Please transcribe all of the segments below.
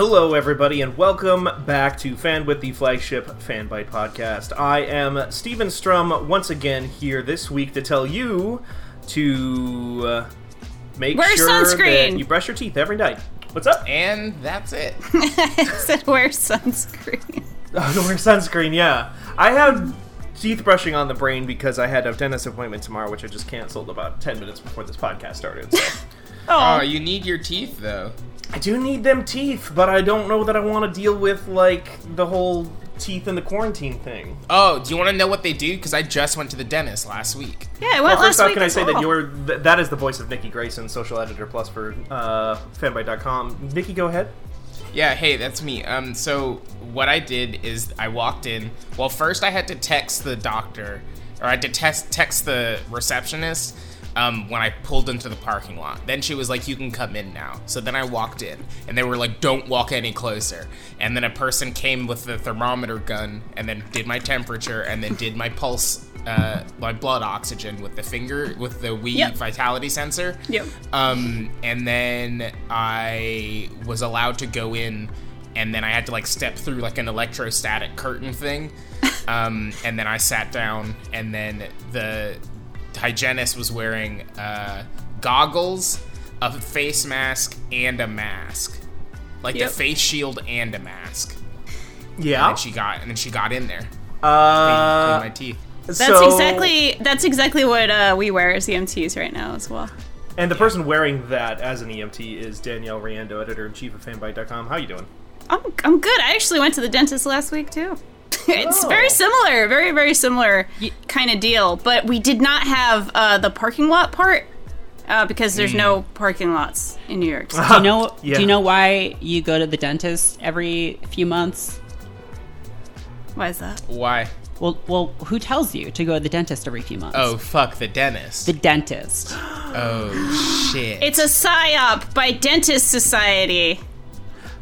Hello, everybody, and welcome back to FanWith, the flagship Fanbyte podcast. I am Steven Strum, once again here this week to tell you to make sure that you brush your teeth every night. What's up? And that's it. I said wear sunscreen. Oh, wear sunscreen, yeah. I have teeth brushing on the brain because I had a dentist appointment tomorrow, which I just canceled about 10 minutes before this podcast started. So. Oh, you need your teeth, though. I do need them teeth, but I don't know that I want to deal with, like, the whole teeth in the quarantine thing. Oh, do you want to know what they do? Because I just went to the dentist last week. Yeah, I went last week. First off, can I say that that is the voice of Nikki Grayson, social editor plus for Fanbyte.com. Nikki, go ahead. Yeah, hey, that's me. So what I did is I walked in. Well, first I had to text the doctor, or I had to text the receptionist. When I pulled into the parking lot. Then she was like, you can come in now. So then I walked in, and they were like, don't walk any closer. And then a person came with the thermometer gun, and then did my temperature, and then did my pulse, my blood oxygen with the Wii vitality sensor. Yep. And then I was allowed to go in, and then I had to like step through like an electrostatic curtain thing. And then I sat down, and then the hygienist was wearing goggles, a face mask, and a mask, like the face shield and a mask. Yeah, and then she got in there. Clean my teeth. That's exactly what we wear as EMTs right now as well. And the person wearing that as an EMT is Danielle Riando, editor in chief of Fanbyte.com. How you doing? I'm good. I actually went to the dentist last week too. It's very similar, very, very similar kind of deal. But we did not have the parking lot part because there's no parking lots in New York. So. Do you know why you go to the dentist every few months? Why is that? Why? Well, who tells you to go to the dentist every few months? Oh, fuck, the dentist. The dentist. Oh, shit. It's a psyop by Dentist Society.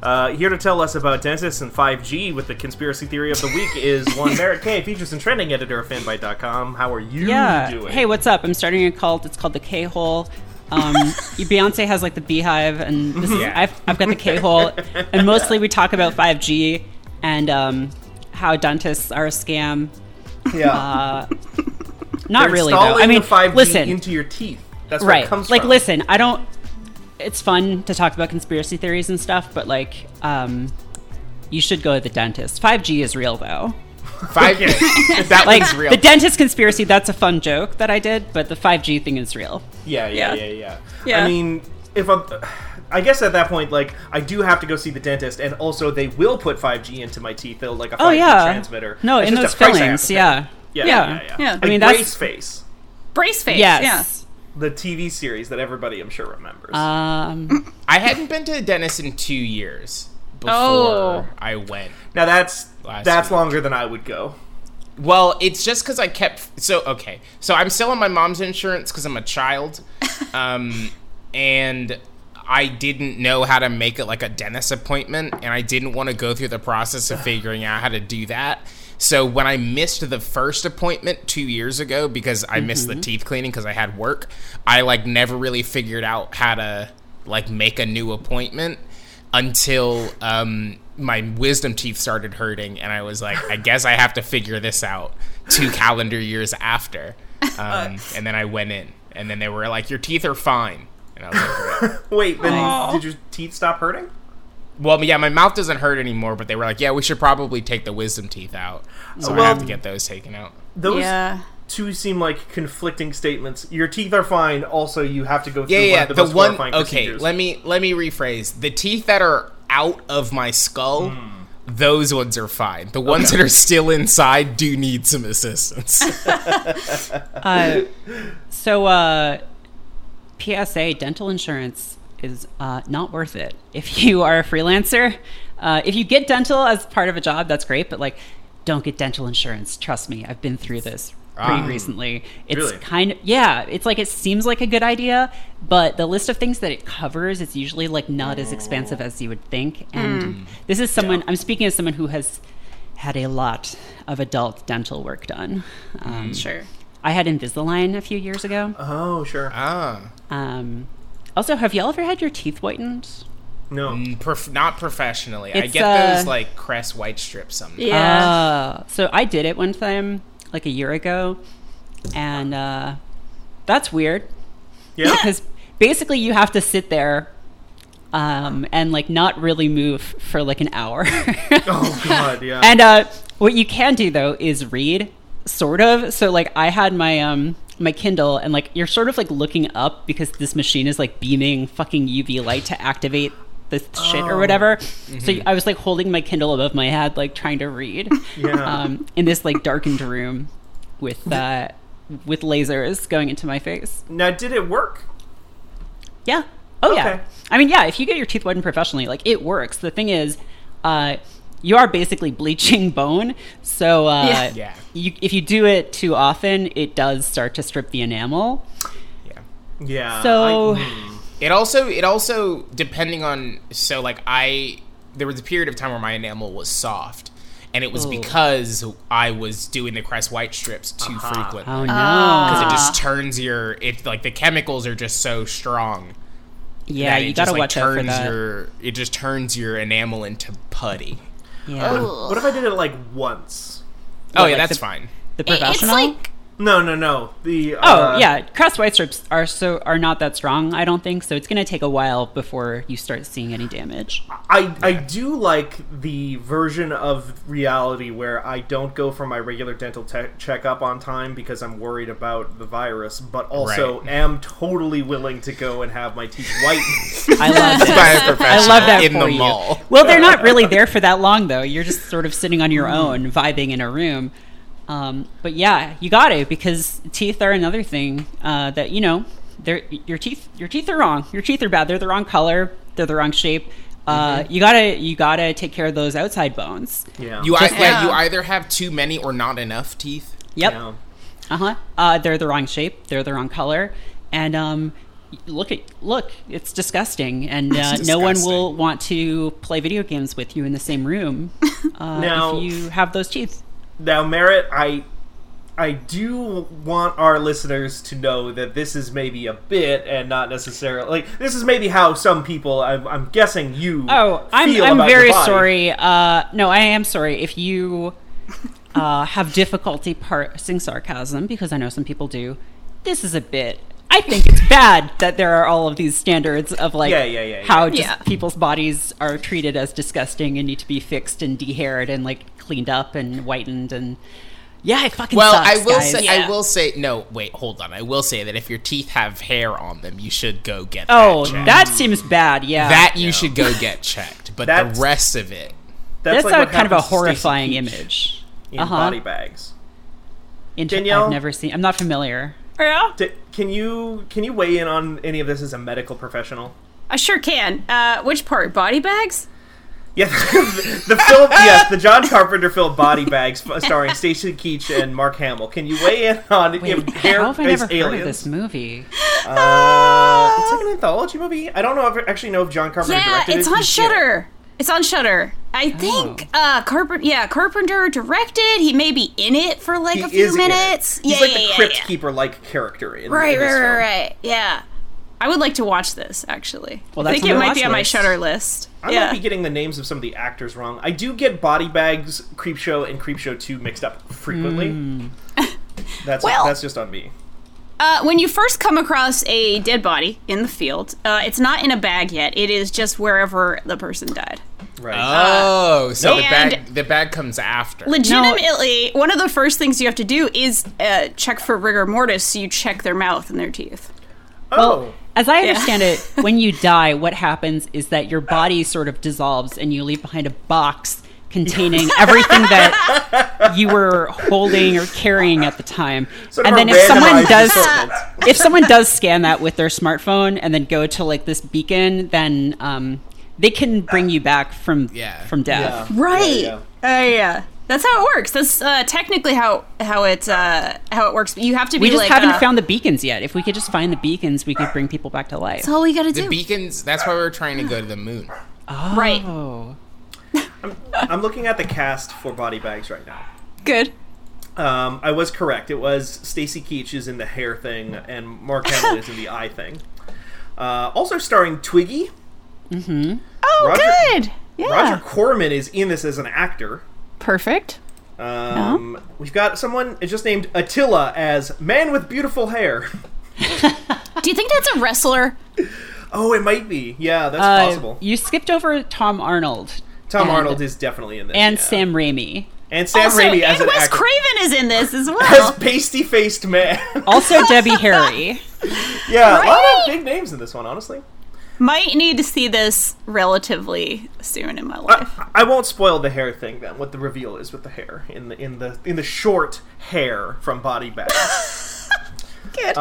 Here to tell us about dentists and 5G with the conspiracy theory of the week is one Merritt K, features and trending editor of Fanbyte.com. How are you doing? Hey, what's up? I'm starting a cult. It's called the K-Hole. Beyonce has like the Beehive, and this is, I've got the K-Hole. And mostly we talk about 5G and how dentists are a scam. Yeah. Not They're really, though. I mean, 5G into your teeth. That's where it comes from. Listen, I don't... It's fun to talk about conspiracy theories and stuff, but, like, you should go to the dentist. 5G is real, though. 5G? That one's real. The dentist conspiracy, that's a fun joke that I did, but the 5G thing is real. Yeah. I mean, I guess at that point, like, I do have to go see the dentist, and also they will put 5G into my teeth. They'll, like, a 5G transmitter. No, it's in those fillings, Yeah. Like, I mean, Brace face. Yes. Yeah. The TV series that everybody, I'm sure, remembers. I hadn't been to a dentist in 2 years before I went. Now, that's longer than I would go. Well, it's just because I kept... So I'm still on my mom's insurance because I'm a child. And I didn't know how to make it like a dentist appointment. And I didn't want to go through the process of figuring out how to do that. So when I missed the first appointment 2 years ago because I missed the teeth cleaning because I had work, I, like, never really figured out how to, like, make a new appointment until my wisdom teeth started hurting. And I was like, I guess I have to figure this out 2 calendar years after. And then I went in. And then they were like, your teeth are fine. And I was like, great. Wait, then did your teeth stop hurting? Well, yeah, my mouth doesn't hurt anymore, but they were like, yeah, we should probably take the wisdom teeth out. So I have to get those taken out. Those two seem like conflicting statements. Your teeth are fine. Also, you have to go through one of the most horrifying procedures. Okay, let me rephrase. The teeth that are out of my skull, those ones are fine. The ones that are still inside do need some assistance. PSA, dental insurance is not worth it. If you are a freelancer, if you get dental as part of a job, that's great, but, like, don't get dental insurance. Trust me, I've been through this pretty recently. It's really? It's like, it seems like a good idea, but the list of things that it covers, it's usually, like, not as expensive as you would think. And this is someone, I'm speaking as someone who has had a lot of adult dental work done. Sure. I had Invisalign a few years ago. Oh, sure. Also, have y'all ever had your teeth whitened? No. Not professionally. It's, I get those, like, Crest white strips sometimes. Yeah. So I did it one time, like, a year ago, and that's weird. Yeah. Because basically you have to sit there and, like, not really move for, like, an hour. Oh, God, yeah. And what you can do, though, is read, sort of. So, like, I had my... my Kindle, and like you're sort of like looking up because this machine is like beaming fucking UV light to activate this shit or whatever. Mm-hmm. So I was like holding my Kindle above my head, like trying to read in this like darkened room with lasers going into my face. Now, did it work? Yeah. Oh, okay. Yeah. I mean, yeah, if you get your teeth whitened professionally, like it works. The thing is, you are basically bleaching bone, so yeah. If you do it too often, it does start to strip the enamel. Yeah, yeah. So it also depending on there was a period of time where my enamel was soft, and it was because I was doing the Crest white strips too frequently. Oh no, because it just turns the chemicals are just so strong. Yeah, you gotta watch out for that. It just turns your enamel into putty. Yeah. What if I did it like once? Oh, yeah, that's fine. The professional? It's like... No. Crest white strips are not that strong, I don't think, so it's going to take a while before you start seeing any damage. I do like the version of reality where I don't go for my regular dental checkup on time because I'm worried about the virus, but also am totally willing to go and have my teeth whitened. I love that. I love that in for the mall. Well, they're not really there for that long, though. You're just sort of sitting on your own, vibing in a room. But yeah, you got it, because teeth are another thing that, you know, your teeth are wrong. Your teeth are bad. They're the wrong color. They're the wrong shape. You gotta take care of those outside bones. Yeah. You either have too many or not enough teeth. Yep. Yeah. Uh-huh. They're the wrong shape. They're the wrong color. And look, it's disgusting, and no one will want to play video games with you in the same room if you have those teeth. Now, Merritt, I do want our listeners to know that this is maybe a bit, and not necessarily this is maybe how some people. I'm guessing you. Oh, I'm very sorry. No, I am sorry if you have difficulty parsing sarcasm, because I know some people do. This is a bit. I think it's bad that there are all of these standards of people's bodies are treated as disgusting and need to be fixed and de-haired and like cleaned up and whitened and it fucking sucks. I will say that if your teeth have hair on them, you should go get that checked. That seems bad. Yeah, that you should go get checked. But the rest of it, that's like kind of a horrifying image in Body Bags. Danielle, I've never seen. I'm not familiar. Yeah. Can you weigh in on any of this as a medical professional? I sure can. Which part? Body Bags? Yeah, the John Carpenter film Body Bags, starring Stacy Keach and Mark Hamill. Can you weigh in on how have I never heard of this movie? It's like an anthology movie. I don't know. I actually know if John Carpenter directed it. Yeah, it's on Shudder. It's on Shudder. I think Carpenter directed. He may be in it for like a few minutes. He's the Crypt Keeper-like character in this film. Right. Yeah. I would like to watch this, actually. Well, I think it might be on my Shudder list. I might be getting the names of some of the actors wrong. I do get Body Bags, Creepshow, and Creepshow 2 mixed up frequently. That's just on me. When you first come across a dead body in the field, it's not in a bag yet. It is just wherever the person died. Right. Oh, so the bag comes after. Legitimately, one of the first things you have to do is check for rigor mortis, so you check their mouth and their teeth. Oh. Well, as I understand it, when you die, what happens is that your body sort of dissolves and you leave behind a box containing everything that you were holding or carrying at the time. And then if someone does scan that with their smartphone and then go to like this beacon, then they can bring you back from death. Yeah. Right. Yeah. That's how it works. That's technically how it works. But you have to be. We just haven't found the beacons yet. If we could just find the beacons, we could bring people back to life. That's all we gotta do. The beacons. That's why we're trying to go to the moon. Oh. Right. I'm looking at the cast for Body Bags right now. Good. I was correct. It was Stacy Keach is in the hair thing, and Mark Hamill is in the eye thing. Also starring Twiggy. Mm-hmm. Oh, good. Yeah. Roger Corman is in this as an actor. Perfect. No? We've got someone just named Attila as Man with Beautiful Hair. Do you think that's a wrestler? Oh, it might be. Yeah, that's possible. You skipped over Tom Arnold. Tom Arnold is definitely in this. And Sam Raimi. And Sam Raimi as an actor. And Wes Craven is in this as well. As pasty-faced man. Also Debbie Harry. Yeah, right? A lot of big names in this one, honestly. Might need to see this relatively soon in my life. I won't spoil the hair thing then. What the reveal is with the hair in the short hair from Body Bags. Good.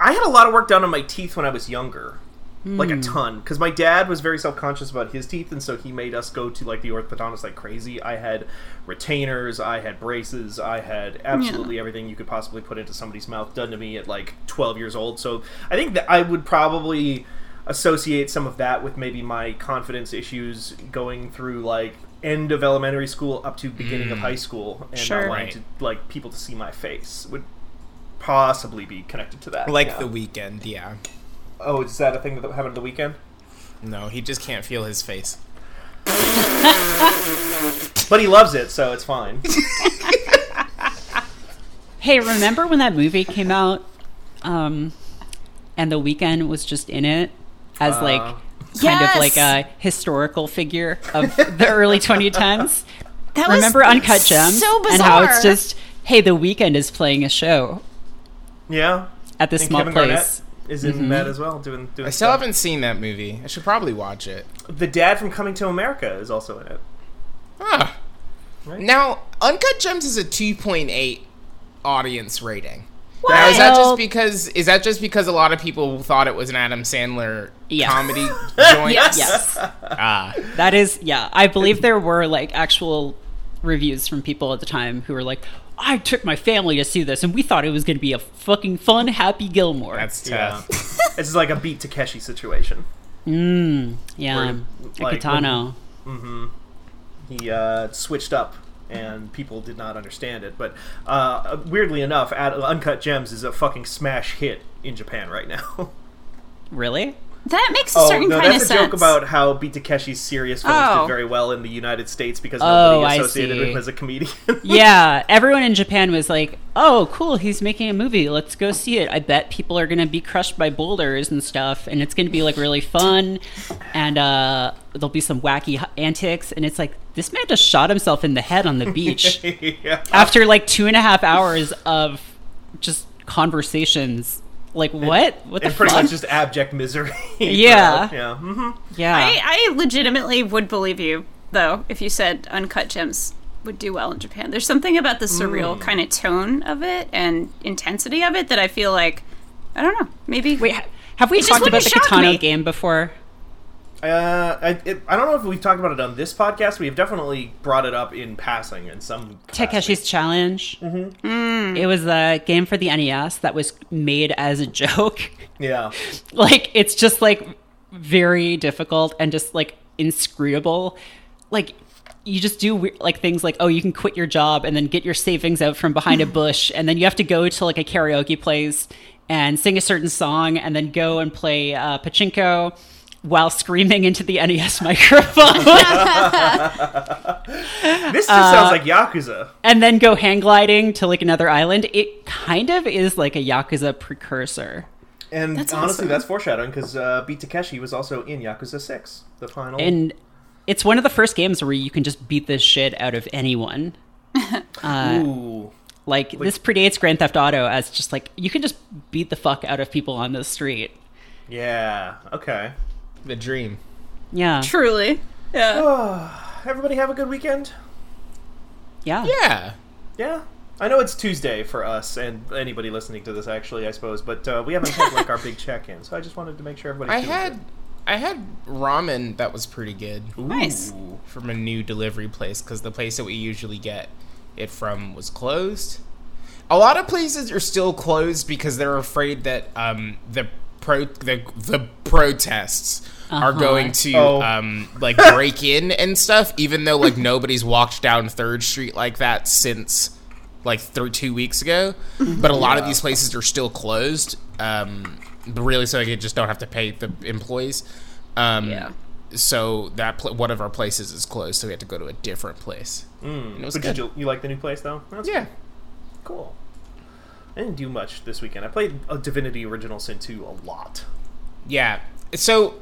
I had a lot of work done on my teeth when I was younger, like a ton, because my dad was very self-conscious about his teeth, and so he made us go to like the orthodontist like crazy. I had retainers, I had braces, I had absolutely everything you could possibly put into somebody's mouth done to me at like 12 years old. So I think that I would probably associate some of that with maybe my confidence issues going through like end of elementary school up to beginning of high school, and not wanting to, like, people to see my face would possibly be connected to that. Like The Weeknd, yeah. Oh, is that a thing that happened to The Weeknd? No, he just can't feel his face. But he loves it, so it's fine. Hey, remember when that movie came out, and The Weeknd was just in it as like kind of like a historical figure of the early 2010s. That remember was Uncut Gems? So bizarre. And how it's just, hey, The Weeknd is playing a show. Yeah. At this small place. Is in that as well. Doing I still haven't seen that movie. I should probably watch it. The dad from Coming to America is also in it. Ah. Right? Now, Uncut Gems is a 2.8 audience rating. What? Now, is that just because a lot of people thought it was an Adam Sandler comedy joint? Yes. Ah. That is, I believe there were like actual reviews from people at the time who were like, I took my family to see this, and we thought it was going to be a fucking fun Happy Gilmore. That's tough. Yeah. This is like a Beat Takeshi situation. Yeah. Like, Kitano. He switched up, and people did not understand it. But weirdly enough, Uncut Gems is a fucking smash hit in Japan right now. Really? That makes a certain kind of sense. That's a joke about how Beat Takeshi's serious films did very well in the United States because nobody associated with him as a comedian. Yeah, everyone in Japan was like, oh, cool, he's making a movie. Let's go see it. I bet people are going to be crushed by boulders and stuff, and it's going to be like really fun, and there'll be some wacky antics, and it's like, this man just shot himself in the head on the beach after like 2.5 hours of just conversations. Like, what? What the fuck? Pretty much just abject misery. Yeah. Yeah. I legitimately would believe you, though, if you said Uncut Gems would do well in Japan. There's something about the surreal kind of tone of it and intensity of it that I feel like, I don't know, maybe... Wait, have we talked about the Kitano game before? I don't know if we've talked about it on this podcast. We have definitely brought it up in passing in some capacity. Takeshi's Challenge. It was a game for the NES that was made as a joke. Yeah. Like, it's just, like, very difficult and just, like, inscrutable. Like, you just do, like, things like, oh, you can quit your job and then get your savings out from behind a bush. And then you have to go to, like, a karaoke place and sing a certain song and then go and play pachinko while screaming into the NES microphone. This just sounds like Yakuza. And then go hang gliding to like another island. It kind of is like a Yakuza precursor. And that's honestly, awesome. That's foreshadowing because Beat Takeshi was also in Yakuza 6, the final. And it's one of the first games where you can just beat the shit out of anyone. Ooh. Like, this predates Grand Theft Auto as just like, you can just beat the fuck out of people on the street. Yeah, okay. The dream. Yeah. Truly. Yeah. Oh, everybody have a good weekend? Yeah. Yeah. Yeah. I know it's Tuesday for us and anybody listening to this, actually, I suppose, but we haven't had like our big check-in, so I just wanted to make sure everybody's good. I had ramen that was pretty good. Ooh. Nice. From a new delivery place, because the place that we usually get it from was closed. A lot of places are still closed because they're afraid that the protests are going to like break in and stuff, even though like nobody's walked down 3rd Street like that since like 2 weeks ago. But a lot of these places are still closed, but really so they just don't have to pay the employees. So that one of our places is closed, so we had to go to a different place. Mm. It was good. You like the new place, though? That's yeah. Cool. I didn't do much this weekend. I played Divinity Original Sin 2 a lot. Yeah. So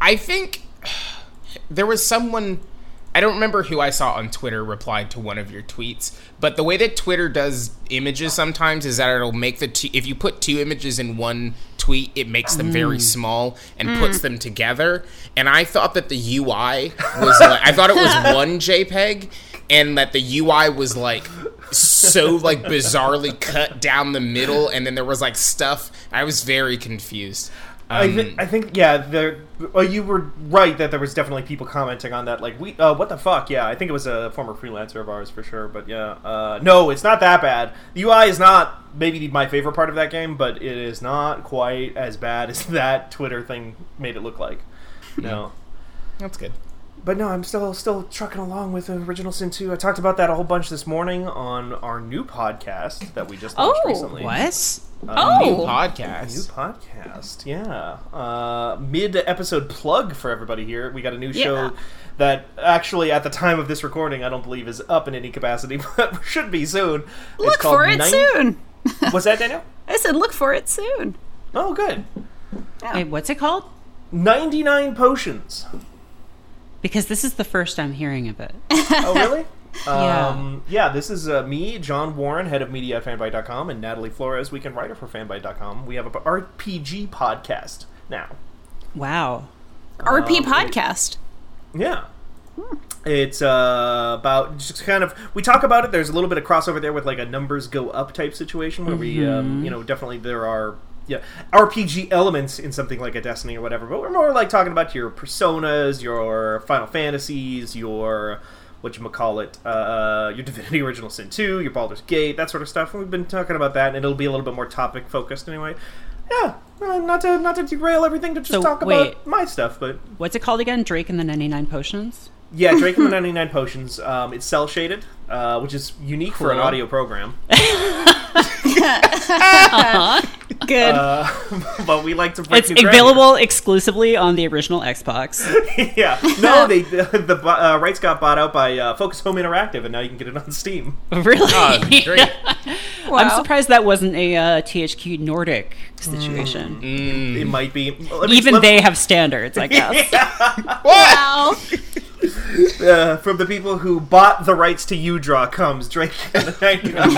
I think there was someone... I don't remember who I saw on Twitter replied to one of your tweets, but the way that Twitter does images sometimes is that it'll make the if you put two images in one tweet, it makes them very small and puts them together. And I thought that the UI was like, I thought it was one JPEG, and that the UI was like so like bizarrely cut down the middle, and then there was like stuff. I was very confused. I think yeah, you were right that there was definitely people commenting on that, like, we, what the fuck, yeah, I think it was a former freelancer of ours for sure, but yeah, no, it's not that bad. The UI is not maybe my favorite part of that game, but it is not quite as bad as that Twitter thing made it look like. No. That's good. But no, I'm still trucking along with Original Sin 2. I talked about that a whole bunch this morning on our new podcast that we just launched recently. What? New podcast. Yeah. Mid-episode plug for everybody here. We got a new show that actually, at the time of this recording, I don't believe is up in any capacity, but should be soon. Look for it soon. What's that, Danielle? I said look for it soon. Oh, good. Yeah. Wait, what's it called? 99 Potions. Because this is the first I'm hearing of it. Oh, really? Yeah, this is me, John Warren, head of media at Fanbyte.com, and Natalie Flores, weekend writer for Fanbyte.com. We have an RPG podcast now. Wow. RP podcast? Yeah. It's about just kind of, we talk about it. There's a little bit of crossover there with like a numbers go up type situation where we, definitely there are. Yeah, RPG elements in something like a Destiny or whatever, but we're more like talking about your Personas, your Final Fantasies, your your Divinity Original Sin 2, your Baldur's Gate, that sort of stuff. We've been talking about that, and it'll be a little bit more topic focused anyway. Yeah, not to derail everything, to just talk about my stuff. But what's it called again? Drake and the 99 Potions. Yeah, Drake and the 99 Potions. It's cell shaded, which is unique for an audio program. Uh-huh. Good. But we like to break new ground. It's available exclusively on the original Xbox. Yeah. No, the rights got bought out by Focus Home Interactive, and now you can get it on Steam. Really? Great. Wow. I'm surprised that wasn't a THQ Nordic situation. It might be. They have standards, I guess. Wow. From the people who bought the rights to UDraw comes Drake and the 99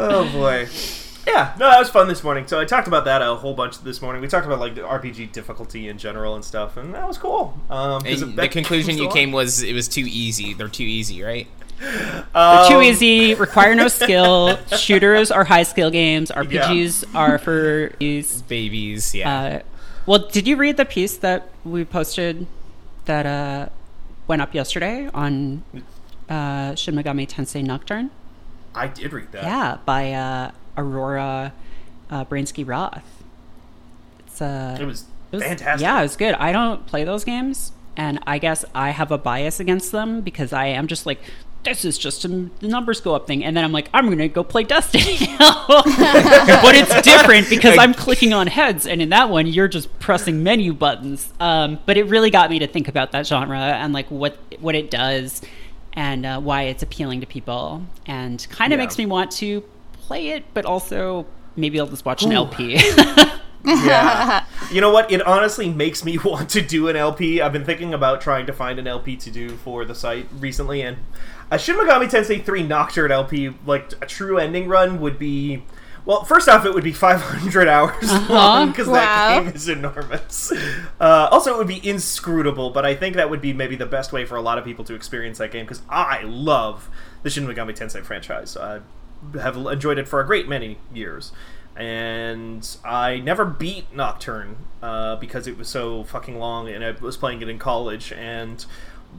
Oh, boy. Yeah. No, that was fun this morning. So I talked about that a whole bunch this morning. We talked about, like, the RPG difficulty in general and stuff, and that was cool. The conclusion you came was it was too easy. They're too easy, right? They're too easy, require no skill. Shooters are high-skill games. RPGs are for babies, well, did you read the piece that we posted that went up yesterday on Shin Megami Tensei Nocturne? I did read that. Yeah, by Aurora Brainsky Roth. It was fantastic. Yeah, it was good. I don't play those games, and I guess I have a bias against them because I am just like, this is just the numbers go up thing. And then I'm like, I'm going to go play Destiny now. But it's different because I'm clicking on heads, and in that one, you're just pressing menu buttons. But it really got me to think about that genre and like what it does. And why it's appealing to people, and kind of makes me want to play it, but also maybe I'll just watch an LP. Yeah. You know what? It honestly makes me want to do an LP. I've been thinking about trying to find an LP to do for the site recently, and a Shin Megami Tensei 3 Nocturne LP, like a true ending run, would be... Well, first off, it would be 500 hours long, because that game is enormous. Also, it would be inscrutable, but I think that would be maybe the best way for a lot of people to experience that game, because I love the Shin Megami Tensei franchise. I have enjoyed it for a great many years. And I never beat Nocturne, because it was so fucking long, and I was playing it in college, and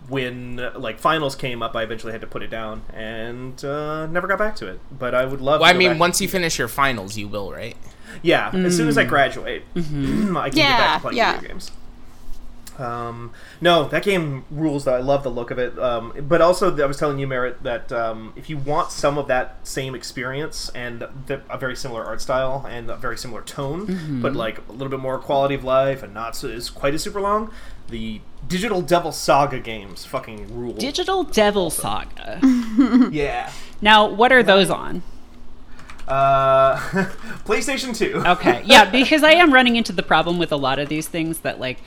when like finals came up, I eventually had to put it down and never got back to it. But I would love. Well, to go back once you finish your finals, you will, right? Yeah, as soon as I graduate, I can get back to playing video games. No, that game rules, though. I love the look of it. But also, I was telling you, Merritt, that if you want some of that same experience and a very similar art style and a very similar tone, mm-hmm. but like a little bit more quality of life and not so, is quite as super long, the Digital Devil Saga games fucking rule. Digital Devil also. Saga. Yeah. Now, what are those on? PlayStation 2. Okay. Yeah, because I am running into the problem with a lot of these things that, like,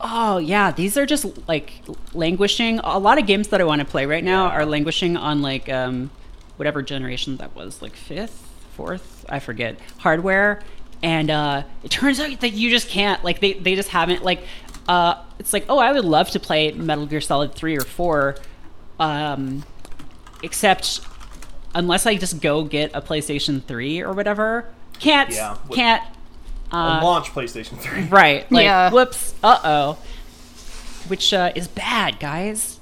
oh, yeah, these are just, like, languishing. A lot of games that I want to play right now are languishing on, like, whatever generation that was, like, 5th, 4th, I forget, hardware. And it turns out that you just can't, like, they just haven't, like, it's like, oh, I would love to play Metal Gear Solid 3 or 4, except unless I just go get a PlayStation 3 or whatever, can't. Launch PlayStation 3. Right. Like, whoops. Uh-oh. Which is bad, guys.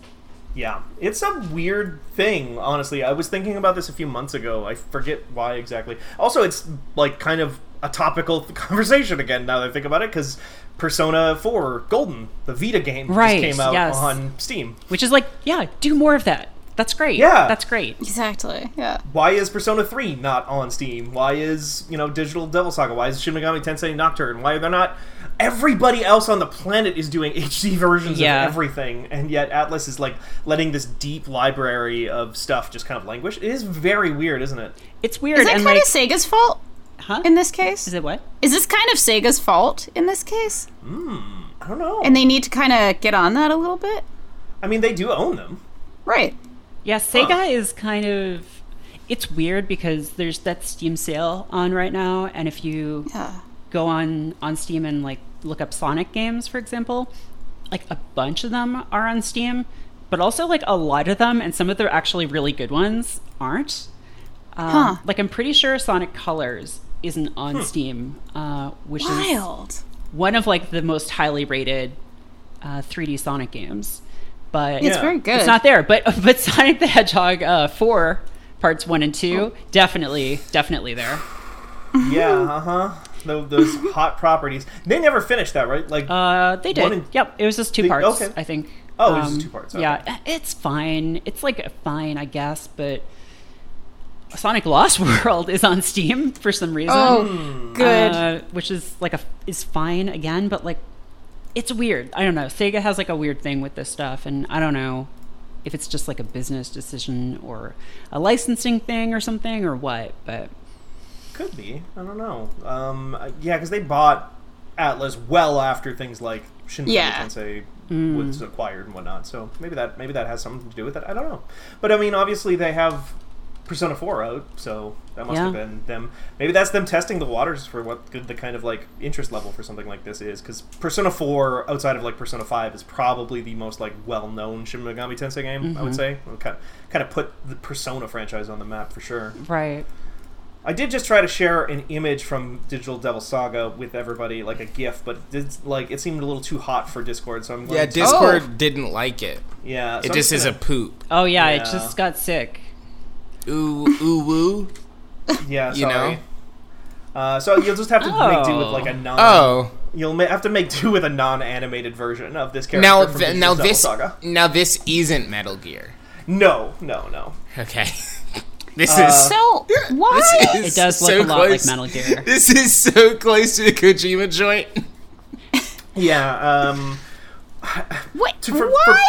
Yeah. It's a weird thing, honestly. I was thinking about this a few months ago. I forget why exactly. Also, it's like kind of a topical conversation again now that I think about it, because Persona 4 Golden, the Vita game, just came out on Steam. Which is like, yeah, do more of that. That's great. Yeah. That's great. Exactly. Yeah. Why is Persona 3 not on Steam? Why is, you know, Digital Devil Saga? Why is Shin Megami Tensei Nocturne? Why are they not? Everybody else on the planet is doing HD versions of everything, and yet Atlus is, like, letting this deep library of stuff just kind of languish. It is very weird, isn't it? It's weird. Is that kind of Sega's fault in this case? Is it what? Is this kind of Sega's fault in this case? I don't know. And they need to kind of get on that a little bit? I mean, they do own them. Right. Yeah, Sega is kind of... It's weird because there's that Steam sale on right now, and if you go on Steam and, like, look up Sonic games, for example, like, a bunch of them are on Steam, but also, like, a lot of them, and some of the actually really good ones, aren't. Like, I'm pretty sure Sonic Colors isn't on Steam, which is one of, like, the most highly rated 3D Sonic games. But it's very good. It's not there. But Sonic the Hedgehog 4, parts 1 and 2, definitely there. Yeah, those hot properties. They never finished that, right? Like they did. Yep, it was just two parts, I think. Oh, it was just two parts. Okay. Yeah, it's fine. It's like fine, I guess, but Sonic Lost World is on Steam for some reason. Oh, good. Which is like is fine again, but like it's weird. I don't know. Sega has like a weird thing with this stuff, and I don't know if it's just like a business decision or a licensing thing or something or what, but... Could be. I don't know. Yeah, because they bought Atlus well after things like Shin Megami Tensei was acquired and whatnot, so maybe that has something to do with it. I don't know. But I mean, obviously they have Persona 4 out, so that must have been them. Maybe that's them testing the waters for what the kind of like interest level for something like this is, because Persona 4 outside of like Persona 5 is probably the most like well-known Shin Megami Tensei game, I would say. Kind of put the Persona franchise on the map for sure. Right. I did just try to share an image from Digital Devil Saga with everybody, like a GIF, but it seemed a little too hot for Discord, so I'm going to... Discord didn't like it. Yeah. So it just is a poop. Oh yeah, it just got sick. Ooh, woo. Yeah, sorry. You know? So you'll just have to make do with like a non... Oh. You'll have to make do with a non-animated version of this character Now this isn't Metal Gear. No. Okay. This is... So, why? It does look a lot like Metal Gear. This is so close to the Kojima joint. Yeah, Wait, why?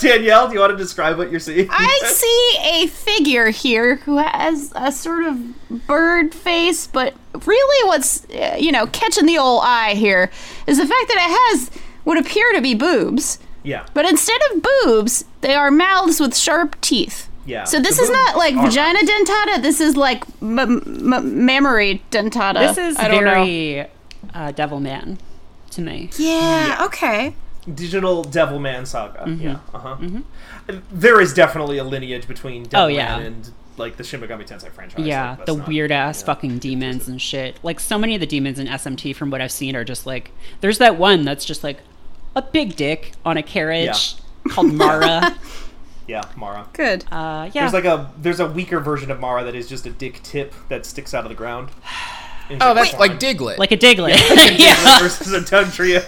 Danielle, do you want to describe what you're seeing? I see a figure here who has a sort of bird face, but really what's, catching the old eye here is the fact that it has what appear to be boobs. Yeah. But instead of boobs, they are mouths with sharp teeth. Yeah. So this is not like vagina dentata, this is like mammary dentata. This is very Devilman to me. Yeah, okay. Digital Devilman Saga. Mm-hmm. Yeah. Mm-hmm. There is definitely a lineage between Devilman and like the Shin Megami Tensei franchise. Yeah, like, the weird ass fucking demons and shit. Like so many of the demons in SMT from what I've seen are just like, there's that one that's just like a big dick on a carriage called Mara. Yeah, Mara. Good. There's a weaker version of Mara that is just a dick tip that sticks out of the ground. Oh, that's form. Like Diglett. Like a Diglett. Yeah, like a Diglett versus a Tug Trio.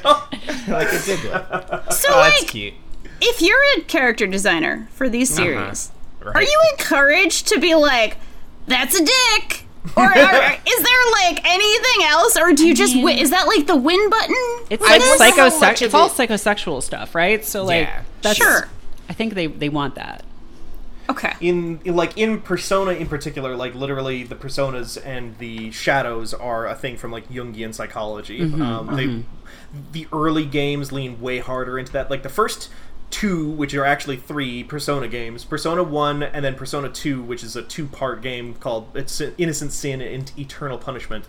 Like a Diglett. So, oh, that's cute. If you're a character designer for these series, right. Are you encouraged to be like, that's a dick? Or is there like anything else, or do you just is that like the win button? It's like it's all psychosexual stuff, right? So like that's I think they want that. Okay. In Persona in particular, like literally the personas and the shadows are a thing from like Jungian psychology. The early games lean way harder into that. Like the first two, which are actually three Persona games, Persona 1 and then Persona 2, which is a two-part game called Innocent Sin and Eternal Punishment.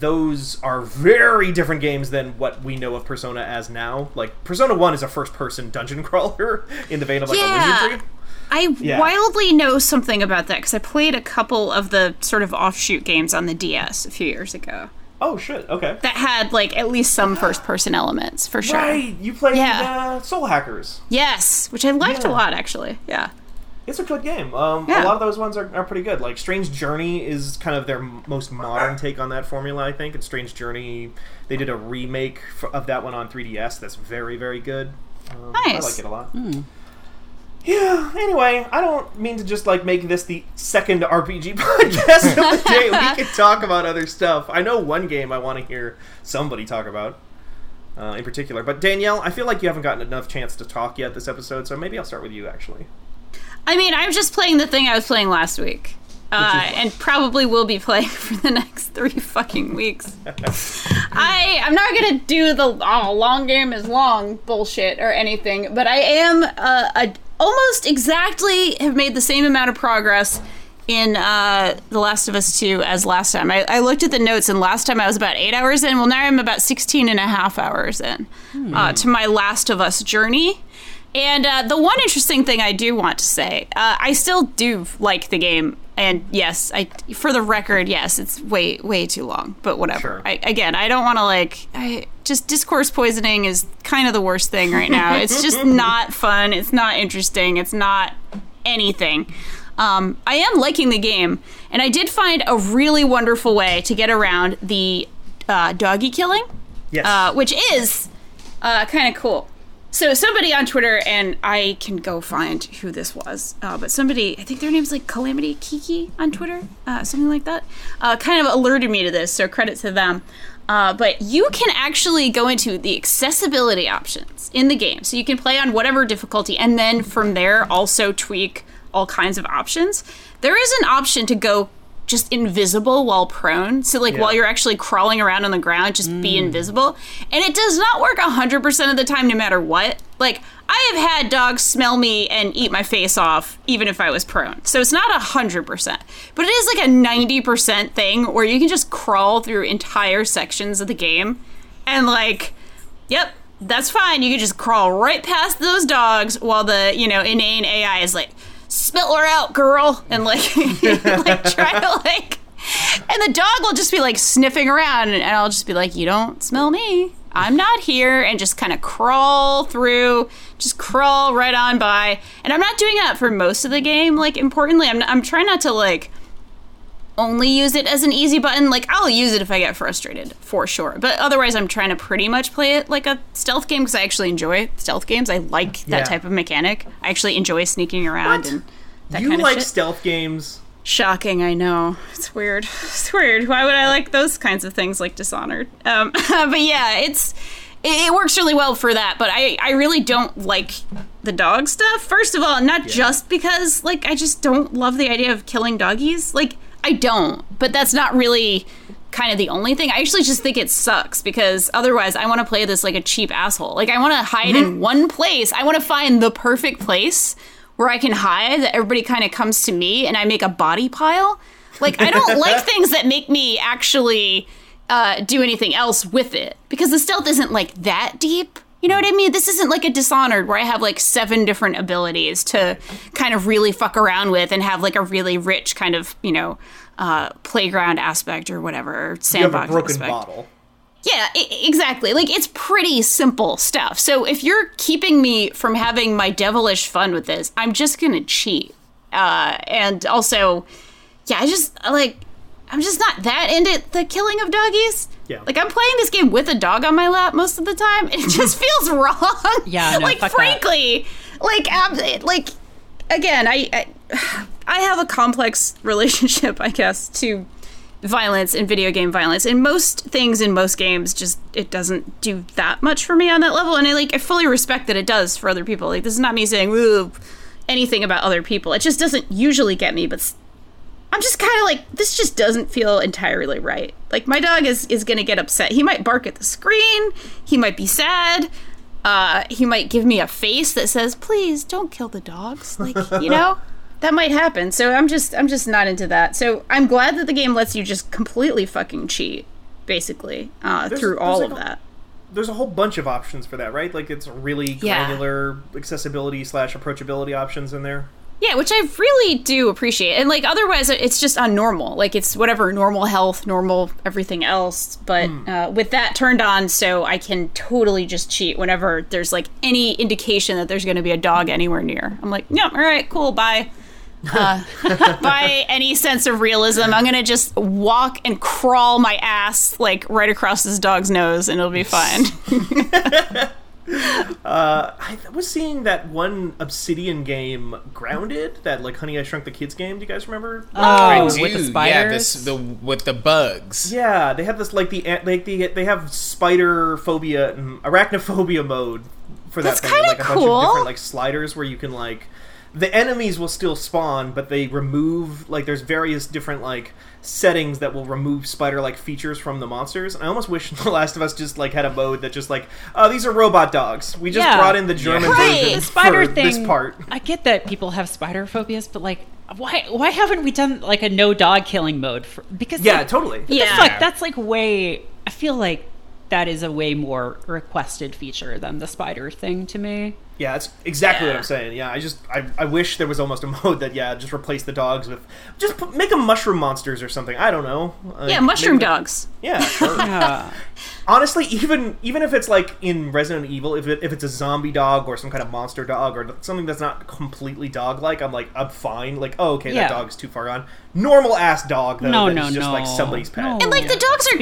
Those are very different games than what we know of Persona as now. Like, Persona 1 is a first-person dungeon crawler in the vein of, like, a wizardry. I wildly know something about that, because I played a couple of the sort of offshoot games on the DS a few years ago. Oh, shit, okay. That had, like, at least some first-person elements, for sure. Right, you played Soul Hackers. Yes, which I liked a lot, actually, It's a good game. A lot of those ones are pretty good. Like, Strange Journey is kind of their most modern take on that formula, I think. And Strange Journey, they did a remake of that one on 3DS that's very, very good. Nice. I like it a lot. Mm. Yeah, anyway, I don't mean to just, like, make this the second RPG podcast of the day. We can talk about other stuff. I know one game I want to hear somebody talk about in particular. But, Danielle, I feel like you haven't gotten enough chance to talk yet this episode, so maybe I'll start with you, actually. I mean, I'm just playing the thing I was playing last week. And probably will be playing for the next 3 fucking weeks. I'm not going to do the long game is long bullshit or anything, but I am almost exactly have made the same amount of progress in The Last of Us 2 as last time. I looked at the notes, and last time I was about 8 hours in. Well, now I'm about 16 and a half hours in to my Last of Us journey. And the one interesting thing I do want to say, I still do like the game. And yes, for the record, yes, it's way, way too long, but whatever. Sure. I don't want to just discourse poisoning is kind of the worst thing right now. It's just not fun. It's not interesting. It's not anything. I am liking the game, and I did find a really wonderful way to get around the doggy killing, which is kind of cool. So somebody on Twitter, and I can go find who this was, but somebody, I think their name's like Calamity Kiki on Twitter, something like that, kind of alerted me to this, so credit to them. But you can actually go into the accessibility options in the game, so you can play on whatever difficulty, and then from there also tweak all kinds of options. There is an option to go just invisible while prone. So, like, while you're actually crawling around on the ground, just be invisible. And it does not work 100% of the time, no matter what. Like, I have had dogs smell me and eat my face off, even if I was prone. So it's not 100%. But it is, like, a 90% thing where you can just crawl through entire sections of the game. And, like, yep, that's fine. You can just crawl right past those dogs while the, inane AI is like, spill her out, girl, and and the dog will just be like sniffing around, and I'll just be like, you don't smell me, I'm not here, and just kind of crawl right on by. And I'm not doing that for most of the game. Like, importantly, I'm trying not to like only use it as an easy button. Like, I'll use it if I get frustrated, for sure, but otherwise I'm trying to pretty much play it like a stealth game, because I actually enjoy stealth games. I like that type of mechanic. I actually enjoy sneaking around and that kind of shit. You like stealth games? Shocking, I know. It's weird. Why would I like those kinds of things like Dishonored? But yeah, it works really well for that, but I really don't like the dog stuff. First of all, not just because, like, I just don't love the idea of killing doggies. Like, I don't, but that's not really kind of the only thing. I actually just think it sucks, because otherwise I want to play this like a cheap asshole. Like, I want to hide in one place. I want to find the perfect place where I can hide, that everybody kind of comes to me, and I make a body pile. Like, I don't like things that make me actually do anything else with it, because the stealth isn't like that deep. You know what I mean? This isn't like a Dishonored where I have like 7 different abilities to kind of really fuck around with and have like a really rich kind of, playground aspect or whatever, sandbox aspect. You have a broken bottle. Yeah, exactly. Like, it's pretty simple stuff. So if you're keeping me from having my devilish fun with this, I'm just going to cheat. And also, I just, like, I'm just not that into the killing of doggies. Yeah. Like, I'm playing this game with a dog on my lap most of the time, and it just feels wrong. Yeah, no, like, frankly, that. Like, again, I have a complex relationship, I guess, to violence and video game violence. And most things in most games, just, it doesn't do that much for me on that level. And I fully respect that it does for other people. Like, this is not me saying, ooh, anything about other people. It just doesn't usually get me, but I'm just kind of like, this just doesn't feel entirely right. Like, my dog is going to get upset. He might bark at the screen. He might be sad. He might give me a face that says, please don't kill the dogs. Like, you know, that might happen. So I'm just not into that. So I'm glad that the game lets you just completely fucking cheat, basically, through all of that. There's a whole bunch of options for that, right? Like, it's really granular accessibility / approachability options in there. Yeah, which I really do appreciate. And, like, otherwise, it's just on normal. Like, it's whatever, normal health, normal everything else. But with that turned on, so I can totally just cheat whenever there's, like, any indication that there's going to be a dog anywhere near. I'm like, no, all right, cool, bye. By any sense of realism, I'm going to just walk and crawl my ass, like, right across this dog's nose, and it'll be fine. I was seeing that one Obsidian game, Grounded, that, like, Honey, I Shrunk the Kids game. Do you guys remember? Oh, with the spiders? Yeah, with the bugs. Yeah, they have this, like, they have spider phobia and arachnophobia mode for that. That's kind of cool. Bunch of different, like, sliders where you can, like, the enemies will still spawn, but they remove, like, there's various different, like, settings that will remove spider-like features from the monsters. And I almost wish The Last of Us just, like, had a mode that just, like, oh, these are robot dogs. We just brought in the German version for this part. I get that people have spider phobias, but, like, why haven't we done, like, a no dog killing mode? Because yeah, like, totally. Yeah. The fuck, that's, like, way, I feel like that is a way more requested feature than the spider thing to me. Yeah, that's exactly what I'm saying. Yeah, I wish there was almost a mode that, just replace the dogs with, just make them mushroom monsters or something. I don't know. Mushroom dogs. Yeah, sure. Yeah. Honestly, even if it's like in Resident Evil, if it's a zombie dog or some kind of monster dog or something that's not completely dog-like, I'm fine. Like, oh, okay, that dog's too far gone. Normal ass dog though, just like somebody's pet. No. And like the dogs are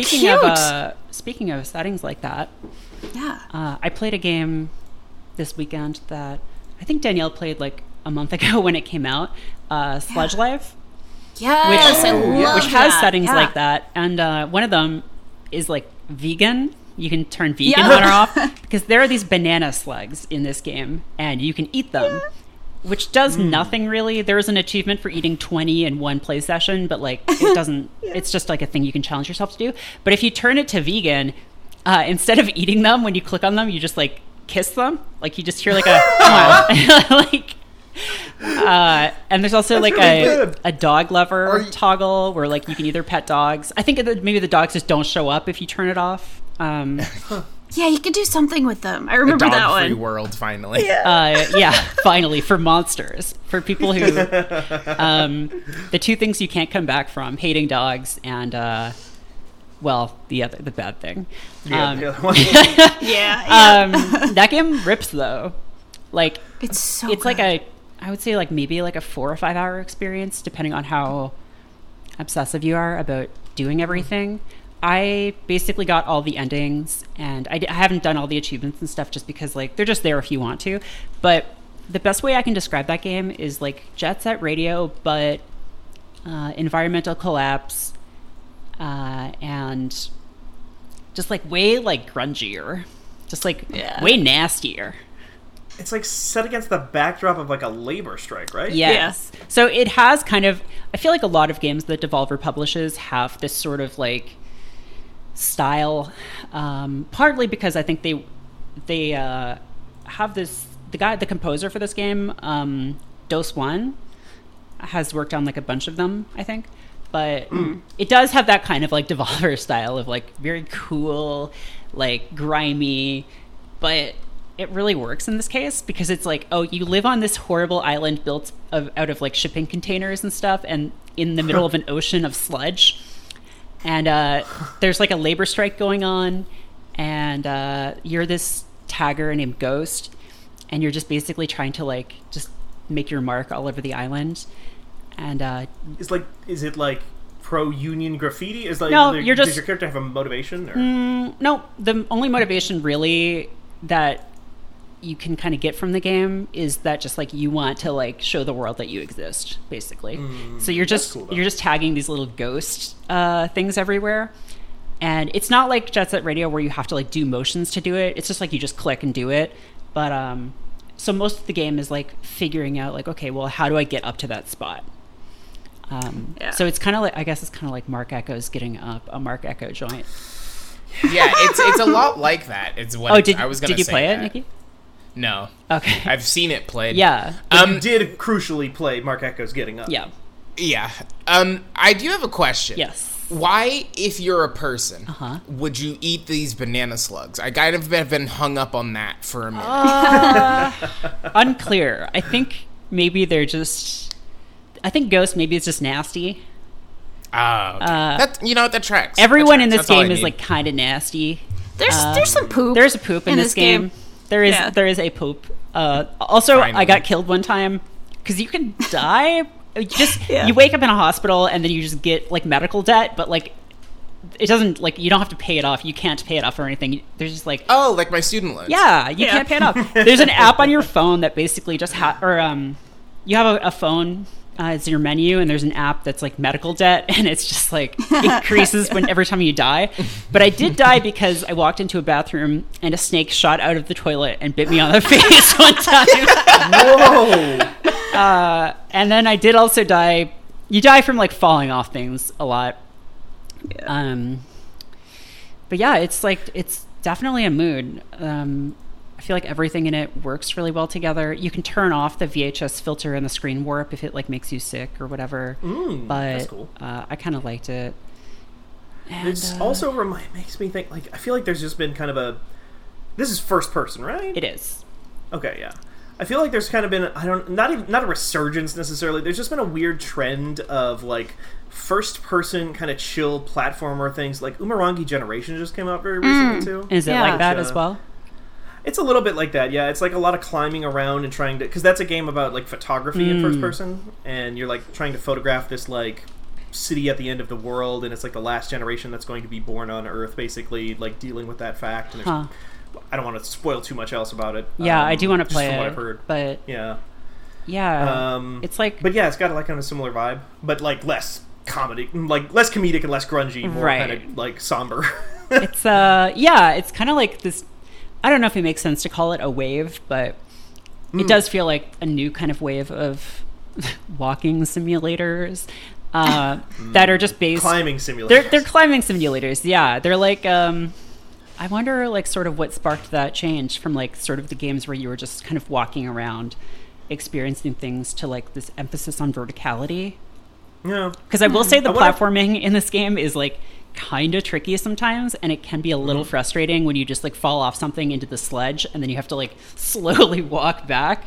cute. Speaking of settings like that, I played a game this weekend that I think Danielle played like a month ago when it came out, Sludge Life. Yes, which has settings like that. And one of them is like vegan. You can turn vegan on or off because there are these banana slugs in this game and you can eat them, which does nothing really. There is an achievement for eating 20 in one play session, but like it doesn't, it's just like a thing you can challenge yourself to do. But if you turn it to vegan, instead of eating them, when you click on them, you just like kiss them, like you just hear like a like and there's also that's like really a dog lover toggle where like you can either pet dogs. I think maybe the dogs just don't show up if you turn it off. Yeah, you could do something with them. I remember that one. Free world finally. Finally for monsters, for people who the two things you can't come back from, hating dogs and the bad thing. Yeah, the other one. That game rips though. Like it's so. It's good. Like I would say like maybe like a 4 or 5 hour experience, depending on how obsessive you are about doing everything. I basically got all the endings, and I haven't done all the achievements and stuff just because like they're just there if you want to. But the best way I can describe that game is like Jet Set Radio, but environmental collapse. And just like way like grungier, just like way nastier. It's like set against the backdrop of like a labor strike, right? Yes. Yeah. So it has kind of, I feel like a lot of games that Devolver publishes have this sort of like style, partly because I think they have this, the composer for this game, Dos One, has worked on like a bunch of them, I think. But it does have that kind of like Devolver style of like very cool, like grimy, but it really works in this case because it's like, oh, you live on this horrible island built out of like shipping containers and stuff and in the middle of an ocean of sludge. And there's like a labor strike going on and you're this tagger named Ghost and you're just basically trying to like just make your mark all over the island. And is it like pro-union graffiti? Is like, no, does your character have a motivation? Or? No, the only motivation really that you can kind of get from the game is that just like you want to like show the world that you exist, basically. So you're just tagging these little ghost things everywhere. And it's not like Jet Set Radio where you have to like do motions to do it. It's just like you just click and do it. But so most of the game is like figuring out like, okay, well, how do I get up to that spot? So it's kind of like, I guess it's kind of like Mark Echo's Getting Up, a Mark Echo joint. Yeah, it's a lot like that. It's what I was going to say. Did you play it, Nikki? No. Okay. I've seen it played. Yeah. You did crucially play Mark Echo's Getting Up. Yeah. Yeah. I do have a question. Yes. Why, if you're a person, would you eat these banana slugs? I kind of have been hung up on that for a minute. Unclear. I think maybe they're just... I think ghosts, maybe it's just nasty. Oh. Okay. That tracks. Everyone in this game is, like, kind of nasty. There's some poop. There's a poop in this game. There is a poop. Also, finally. I got killed one time because you can die... You wake up in a hospital and then you just get like medical debt, but like it doesn't like you don't have to pay it off. You can't pay it off or anything. There's just like like my student loans. Yeah, you can't pay it off. There's an app on your phone that basically just you have a phone. It's in your menu, and there's an app that's like medical debt, and it's just like increases every time you die. But I did die because I walked into a bathroom and a snake shot out of the toilet and bit me on the face one time. Whoa. And then I did also die. You die from like falling off things a lot. Yeah. But yeah, it's like, it's definitely a mood. I feel like everything in it works really well together. You can turn off the VHS filter and the screen warp if it like makes you sick or whatever. But that's cool. I kind of liked it. And it also makes me think like, I feel like there's just been kind of this is first person, right? It is. Okay. Yeah. I feel like there's kind of been not a resurgence necessarily. There's just been a weird trend of like first person kind of chill platformer things. Like Umurangi Generation just came out very recently too. Is it like that as well? It's a little bit like that, yeah. It's like a lot of climbing around and trying to, because that's a game about like photography in first person, and you're like trying to photograph this like city at the end of the world, and it's like the last generation that's going to be born on Earth, basically like dealing with that fact. And I don't want to spoil too much else about it. Yeah, I do want to play it, what I've heard. But yeah, it's like, but yeah, it's got like kind of a similar vibe, but like less comedy, like less comedic and less grungy, more kind of like somber. It's it's kind of like this. I don't know if it makes sense to call it a wave, but it does feel like a new kind of wave of walking simulators that are just based climbing simulators. They're climbing simulators. Yeah, they're like. I wonder, like, sort of what sparked that change from, like, sort of the games where you were just kind of walking around, experiencing things to, like, this emphasis on verticality. Yeah. Because I will say the platforming in this game is, like, kind of tricky sometimes, and it can be a little frustrating when you just, like, fall off something into the sledge, and then you have to, like, slowly walk back.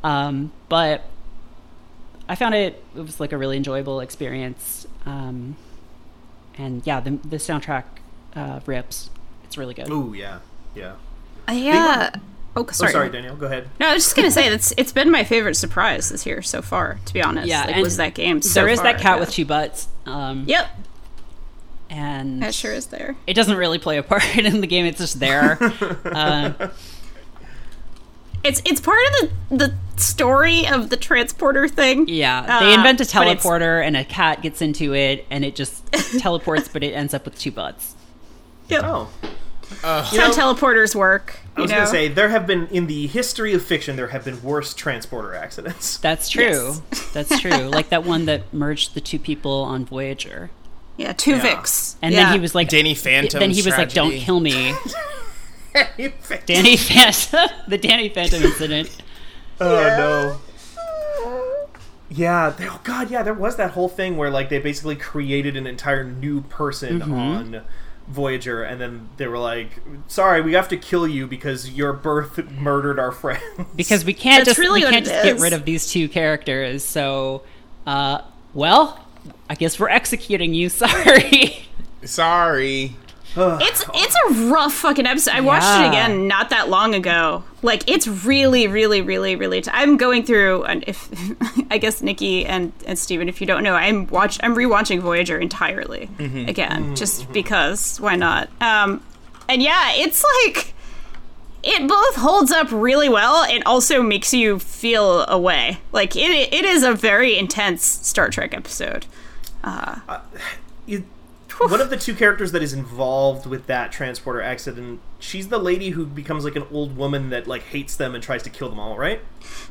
But I found it was, like, a really enjoyable experience. And, yeah, the soundtrack rips. It's really good. Ooh, yeah. Yeah. Sorry, Danielle. Go ahead. No, I was just gonna say it's been my favorite surprise this year so far. To be honest, yeah, like, was that game. So there is that cat with two butts. Yep. And that sure is there. It doesn't really play a part in the game. It's just there. It's part of the story of the transporter thing. Yeah, they invent a teleporter, and a cat gets into it, and it just teleports, but it ends up with two butts. Yep. Oh. How teleporters work. I was going to say, there have been, in the history of fiction, there have been worse transporter accidents. That's true. Yes. That's true. Like that one that merged the two people on Voyager. Yeah, Tuvix. And then he was like... Danny Phantom. Then he was like, don't kill me. Danny Phantom. The Danny Phantom incident. Oh, no. Yeah. Oh, God, yeah. There was that whole thing where like they basically created an entire new person on... Voyager, and then they were like, sorry, we have to kill you because your birth murdered our friends. Because we can't just get rid of these two characters, so I guess we're executing you, sorry. It's a rough fucking episode. I watched it again not that long ago. Like, it's really, really, really, really... I'm going through, and if I guess Nikki and Steven, if you don't know, I'm rewatching Voyager entirely again, just because, why not? And yeah, it's like... It both holds up really well and also makes you feel a way. Like, it is a very intense Star Trek episode. One of the two characters that is involved with that transporter accident, she's the lady who becomes, like, an old woman that, like, hates them and tries to kill them all, right?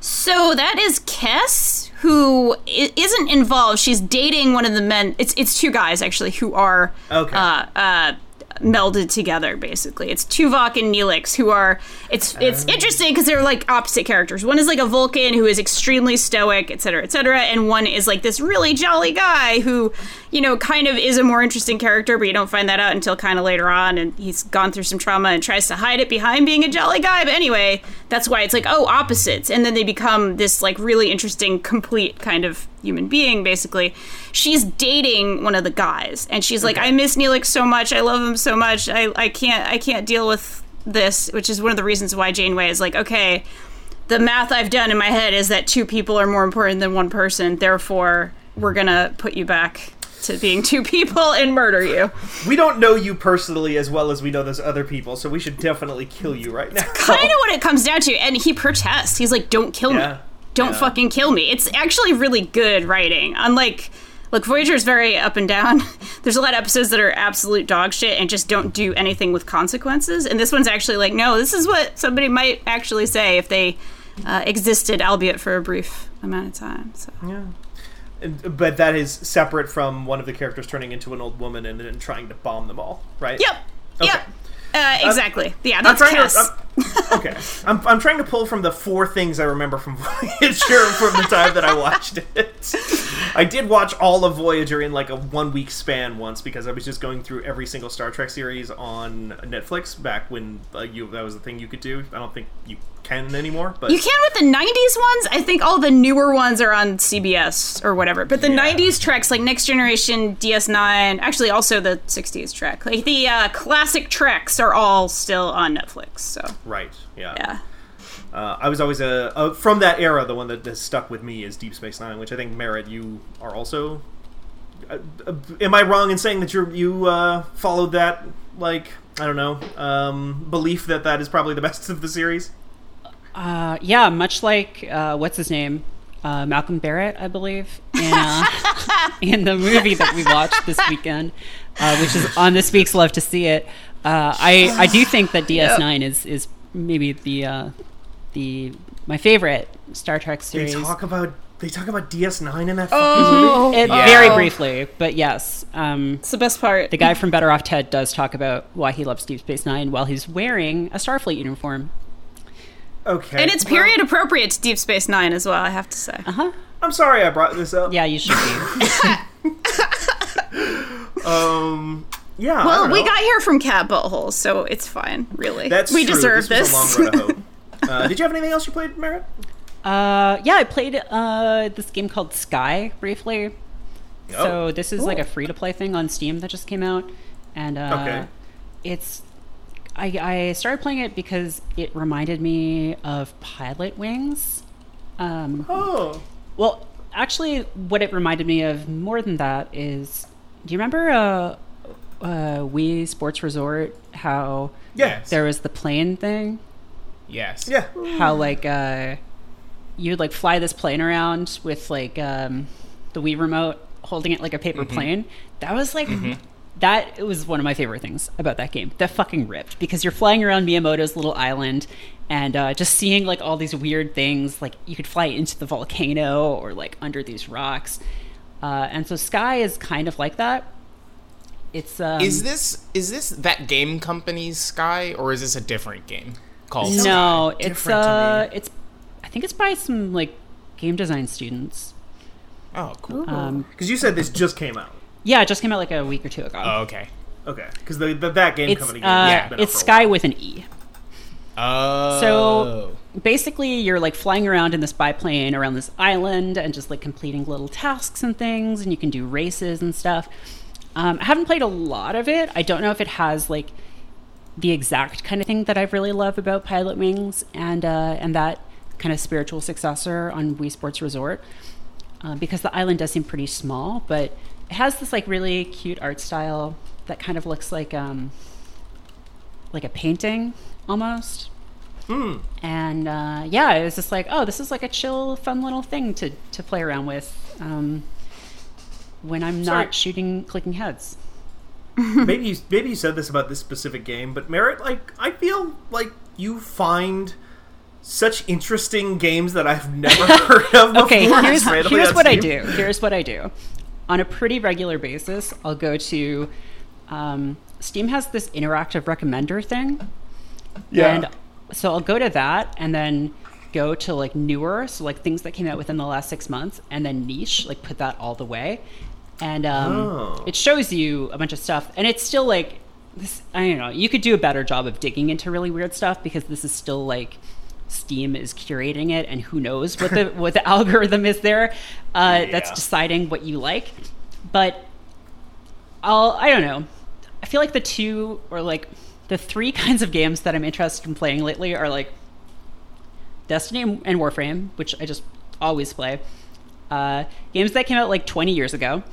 So that is Kess, who isn't involved. She's dating one of the men. It's two guys, actually, who are... Okay. Melded together, basically. It's Tuvok and Neelix, who are... It's interesting, because they're, like, opposite characters. One is, like, a Vulcan who is extremely stoic, et cetera, and one is, like, this really jolly guy who, you know, kind of is a more interesting character, but you don't find that out until kind of later on, and he's gone through some trauma and tries to hide it behind being a jolly guy, but anyway, that's why it's like, oh, opposites, and then they become this, like, really interesting, complete kind of human being, basically. She's dating one of the guys, and she's like, I miss Neelix so much, I love him so much, I can't deal with this, which is one of the reasons why Janeway is like, okay, the math I've done in my head is that two people are more important than one person, therefore we're gonna put you back to being two people and murder you. We don't know you personally as well as we know those other people, so we should definitely kill you right now. It's kind of what it comes down to, and he protests. He's like, don't kill me. Don't fucking kill me. It's actually really good writing. Unlike, look, Voyager's very up and down. There's a lot of episodes that are absolute dog shit and just don't do anything with consequences. And this one's actually like, no, this is what somebody might actually say if they existed, albeit for a brief amount of time. So. Yeah. But that is separate from one of the characters turning into an old woman and then trying to bomb them all, right? Yep. Okay. Yep. Exactly. Yeah, that's Cass. I'm trying to pull from the four things I remember from Voyager from the time that I watched it. I did watch all of Voyager in like a 1 week span once because I was just going through every single Star Trek series on Netflix back when that was the thing you could do. I don't think you can anymore. But you can with the 90s ones. I think all the newer ones are on CBS or whatever. But the 90s Treks, like Next Generation, DS9, actually also the 60s Trek. Like the classic Treks are all still on Netflix. So right. Yeah. Yeah. I was always from that era, the one that has stuck with me is Deep Space Nine, which I think, Merritt, you are also... am I wrong in saying that you followed that, like, I don't know, belief that is probably the best of the series? Yeah, much like, what's his name? Malcolm Barrett, I believe, in the movie that we watched this weekend, which is on this week's Love to See It. I do think that DS9 is maybe the my favorite Star Trek series. They talk about DS9 in that fucking movie? Very briefly, but yes. It's the best part. The guy from Better Off Ted does talk about why he loves Deep Space Nine while he's wearing a Starfleet uniform. Okay. And it's period appropriate to Deep Space Nine as well, I have to say. Uh-huh. I'm sorry I brought this up. Yeah, you should be. Yeah. Well, we got here from cat buttholes, so it's fine, really. That's true. We deserve this. This was a long road, I hope. Did you have anything else you played, Merritt? Yeah, I played this game called Sky briefly. Oh. So this is like a free-to-play thing on Steam that just came out. And it's... I started playing it because it reminded me of Pilot Wings. Well, actually, what it reminded me of more than that is... Do you remember... Wii Sports Resort, how there was the plane thing. Yes. Yeah. How like you'd like fly this plane around with like the Wii remote holding it like a paper plane. That was like that was one of my favorite things about that game. That fucking ripped because you're flying around Miyamoto's little island and just seeing like all these weird things, like you could fly into the volcano or like under these rocks. And so Sky is kind of like that. It's, is this that game company's Sky, or is this a different game called Sky? No, it's I think it's by some like game design students. Oh, cool. Because you said this just came out. Yeah, it just came out like a week or two ago. Oh, okay. Because that game company game has been it's Sky with an E. Oh. So basically, you're like flying around in this biplane around this island and just like completing little tasks and things, and you can do races and stuff. I haven't played a lot of it. I don't know if it has like the exact kind of thing that I really love about Pilot Wings and that kind of spiritual successor on Wii Sports Resort, because the island does seem pretty small, but it has this like really cute art style that kind of looks like a painting almost. Mm. And yeah, it was just like, oh, this is like a chill, fun little thing to play around with when I'm not shooting, clicking heads. Maybe you said this about this specific game, but Merritt, like, I feel like you find such interesting games that I've never heard of before. Okay, here's what I do. Here's what I do. On a pretty regular basis, I'll go to... Steam has this interactive recommender thing. Yeah. And so I'll go to that and then go to like newer, so like things that came out within the last 6 months, and then niche, like put that all the way. And it shows you a bunch of stuff. And it's still like, this, I don't know, you could do a better job of digging into really weird stuff, because this is still like Steam is curating it, and who knows what the what the algorithm is there that's deciding what you like. But I don't know. I feel like the two or like the three kinds of games that I'm interested in playing lately are like Destiny and Warframe, which I just always play. Games that came out like 20 years ago,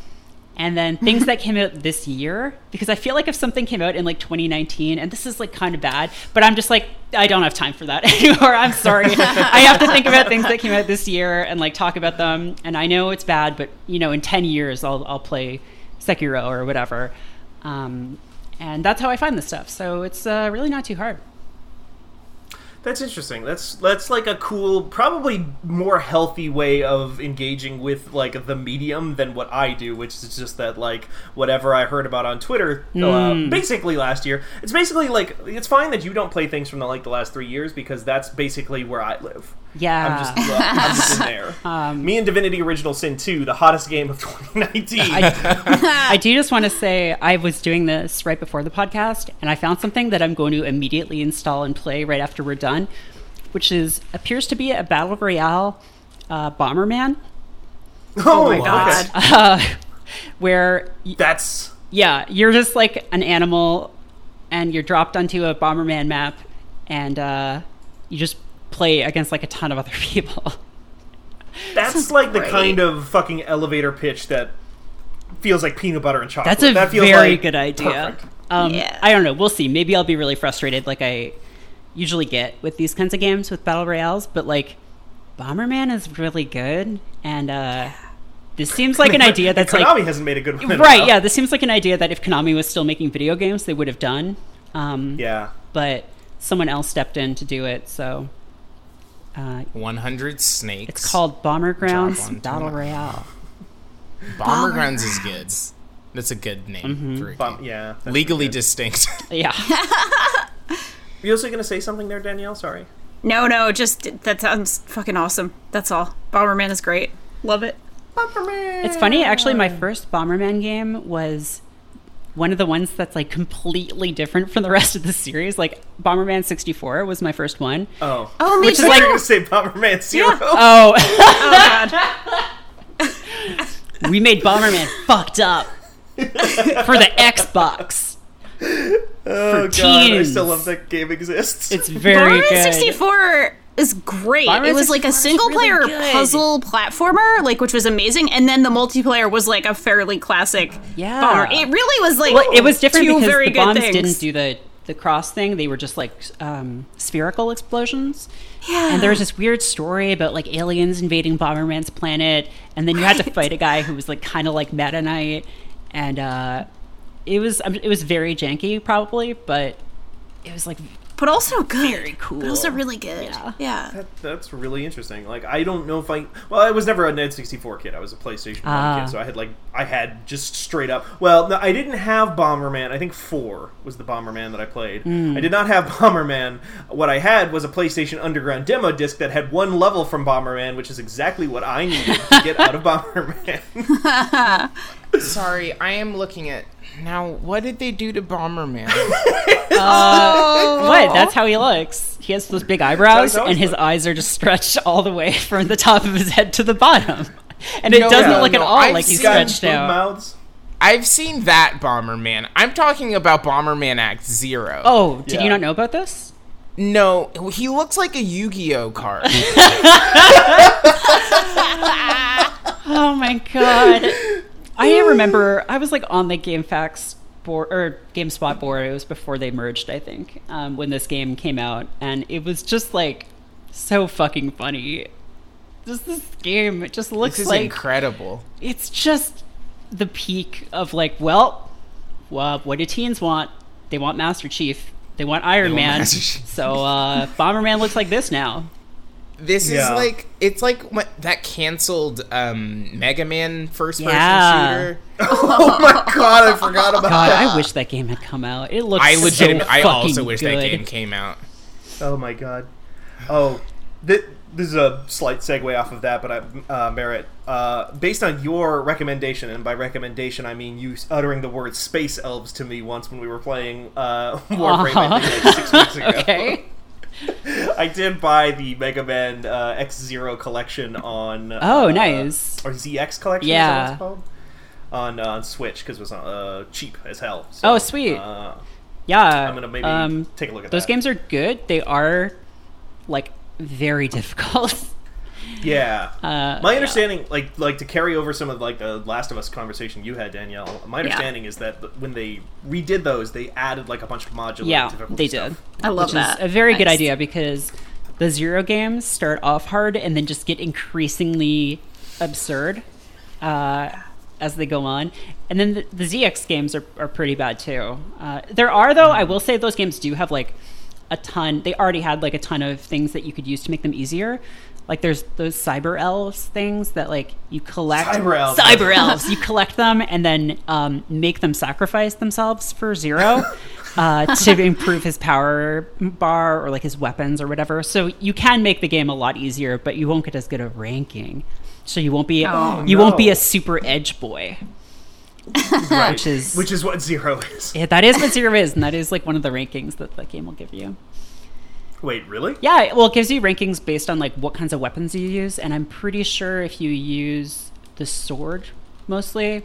and then things that came out this year, because I feel like if something came out in like 2019, and this is like kind of bad, but I'm just like, I don't have time for that anymore. I'm sorry. I have to think about things that came out this year and like talk about them. And I know it's bad, but you know, in 10 years I'll play Sekiro or whatever. And that's how I find this stuff. So it's really not too hard. That's interesting. That's like a cool, probably more healthy way of engaging with like the medium than what I do, which is just that like whatever I heard about on Twitter basically last year. It's basically like, it's fine that you don't play things from the last 3 years, because that's basically where I live. Yeah. I'm just in there. Me and Divinity Original Sin 2, the hottest game of 2019. I do just want to say I was doing this right before the podcast, and I found something that I'm going to immediately install and play right after we're done, which appears to be a Battle Royale Bomberman. Oh my God. Where... That's... Yeah, you're just like an animal, and you're dropped onto a Bomberman map, and you just play against like a ton of other people. That's like great. The kind of fucking elevator pitch that feels like peanut butter and chocolate. That's that feels very like good idea. Yeah. I don't know. We'll see. Maybe I'll be really frustrated like I usually get with these kinds of games with battle royales, but like Bomberman is really good, and this seems like an idea that's Konami like Konami hasn't made a good one, right? Yeah, this seems like an idea that if Konami was still making video games, they would have done. Yeah, but someone else stepped in to do it. So 100 Snakes. It's called Bomber Grounds Battle Royale. Bomber Grounds is good. That's a good name. Mm-hmm. For a game. Yeah, legally distinct. Yeah. Are you also going to say something there, Danielle? Sorry. No, just that sounds fucking awesome. That's all. Bomberman is great. Love it. Bomberman! It's funny, actually, my first Bomberman game was one of the ones that's like completely different from the rest of the series. Like, Bomberman 64 was my first one. Oh, me too! Which is like... I was going to say Bomberman Zero. Yeah. Oh. Oh, God. We made Bomberman fucked up for the Xbox. Oh, God, I still love that game exists. It's very good. Bomberman 64 is great. It was like a single-player puzzle platformer, like, which was amazing, and then the multiplayer was like a fairly classic bomber. It really was like it was different because the bombs didn't do the cross thing. They were just like spherical explosions. Yeah. And there was this weird story about like aliens invading Bomberman's planet, and then you had to fight a guy who was like kind of like Meta Knight, and It was very janky, probably, but it was like, but also good, very cool, but also really good. Yeah. That's really interesting. Like, I don't know if I was never an N64 kid. I was a PlayStation 1 kid, so I had just straight up. Well, no, I didn't have Bomberman. I think 4 was the Bomberman that I played. I did not have Bomberman. What I had was a PlayStation Underground demo disc that had one level from Bomberman, which is exactly what I needed to get out of Bomberman. Sorry, I am looking at. Now, what did they do to Bomberman? What? That's how he looks. He has those big eyebrows, and his eyes are just stretched all the way from the top of his head to the bottom. And it doesn't look at all like he's stretched out. I've seen that Bomberman. I'm talking about Bomberman X-Zero. Oh, did you not know about this? No, he looks like a Yu-Gi-Oh card. Oh my god. I remember I was like on the GameFAQs board or GameSpot board. It was before they merged, I think, when this game came out, and it was just like so fucking funny. Just this game, it just looks like incredible. It's just the peak of like, well, what do teens want? They want Master Chief. They want Iron Man. So Bomberman looks like this now. This is like, it's like what, that canceled Mega Man first-person shooter. Oh my god, I forgot about that. I wish that game had come out. It looks so fucking good. I also wish that game came out. Oh my god. Oh, this is a slight segue off of that, but Merritt, based on your recommendation, and by recommendation I mean you uttering the word space elves to me once when we were playing Warframe, I think, like 6 weeks ago. Okay. I did buy the Mega Man X-Zero collection on... oh, nice. Or ZX collection, is that what it's called? On Switch, because it was cheap as hell. So, oh, sweet. Yeah. I'm going to maybe take a look at those. Those games are good. They are, like, very difficult. Yeah. My understanding, like to carry over some of like the Last of Us conversation you had, Danielle, my understanding is that when they redid those, they added like a bunch of modular difficulty they did. Stuff. I love that. Which is a very good idea, because the Zero games start off hard and then just get increasingly absurd as they go on. And then the ZX games are pretty bad too. There are, though, I will say those games do have like a ton. They already had like a ton of things that you could use to make them easier. Like there's those cyber elves things that like you collect. Cyber elves. You collect them and then make them sacrifice themselves for Zero to improve his power bar or like his weapons or whatever. So you can make the game a lot easier, but you won't get as good a ranking. So you won't be won't be a super edge boy. Right. Which is what Zero is. Yeah, that is what Zero is, and that is like one of the rankings that the game will give you. Wait, really? Yeah, well, it gives you rankings based on like what kinds of weapons you use, and I'm pretty sure if you use the sword mostly,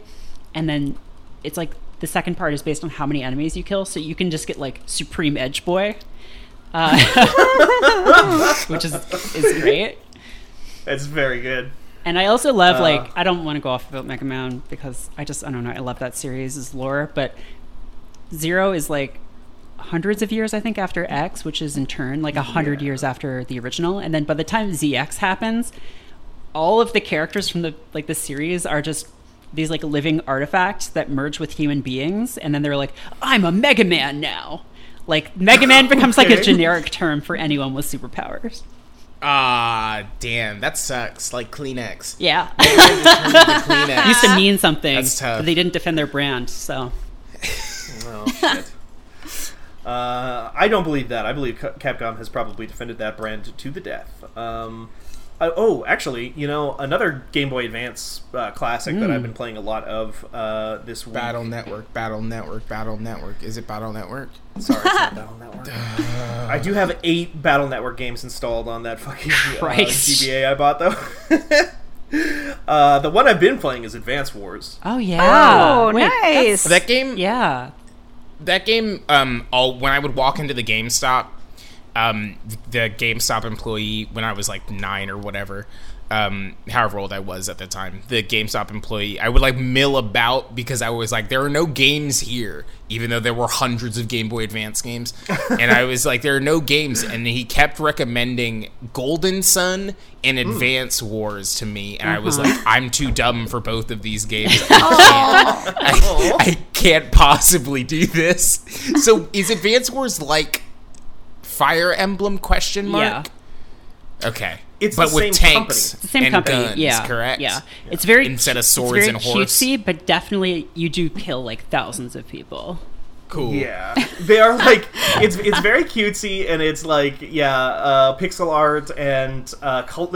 and then it's like the second part is based on how many enemies you kill, so you can just get like Supreme Edge Boy, which is great. That's very good. And I also love like, I don't want to go off about Mega Man because I don't know, I love that series' lore, but Zero is like hundreds of years, I think, after X, which is in turn like 100 years after the original, and then by the time ZX happens, all of the characters from the like the series are just these like living artifacts that merge with human beings, and then they're like, I'm a Mega Man now. Like Mega Man becomes like a generic term for anyone with superpowers. Damn, that sucks. Like Kleenex. Yeah. Kleenex. It used to mean something. That's tough. But they didn't defend their brand, so. Oh, shit. I don't believe that. I believe Capcom has probably defended that brand to the death. Actually, you know, another Game Boy Advance classic that I've been playing a lot of this week. Battle Network. Is it Battle Network? Sorry, it's not Battle Network. I do have 8 Battle Network games installed on that fucking GBA I bought, though. The one I've been playing is Advance Wars. Oh, yeah. Oh, wait, nice. That game... Yeah. That game, when I would walk into the GameStop, the GameStop employee, when I was like 9 or whatever, however old I was at the time, the GameStop employee, I would like mill about because I was like, there are no games here, even though there were hundreds of Game Boy Advance games. And I was like, there are no games. And he kept recommending Golden Sun and Advance Wars to me. And I was like, I'm too dumb for both of these games. I can't possibly do this. So is Advance Wars like Fire Emblem ? Yeah. Okay. It's but the with same tanks company. It's the same and company. Guns, correct? Yeah. It's very instead of swords it's very and horse. Cutesy, but definitely you do kill like thousands of people. Cool. Yeah. They are like it's very cutesy, and it's like pixel art and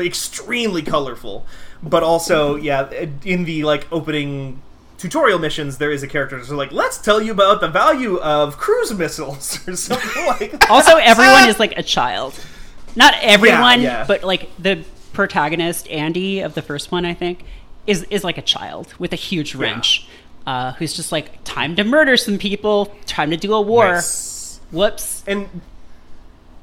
extremely colorful, but also in the like opening tutorial missions, there is a character who's like, let's tell you about the value of cruise missiles or something like that. Also, everyone is like a child. Not everyone, but like the protagonist, Andy, of the first one, I think, is like a child with a huge wrench. who's just like, time to murder some people, time to do a war. Nice. Whoops. And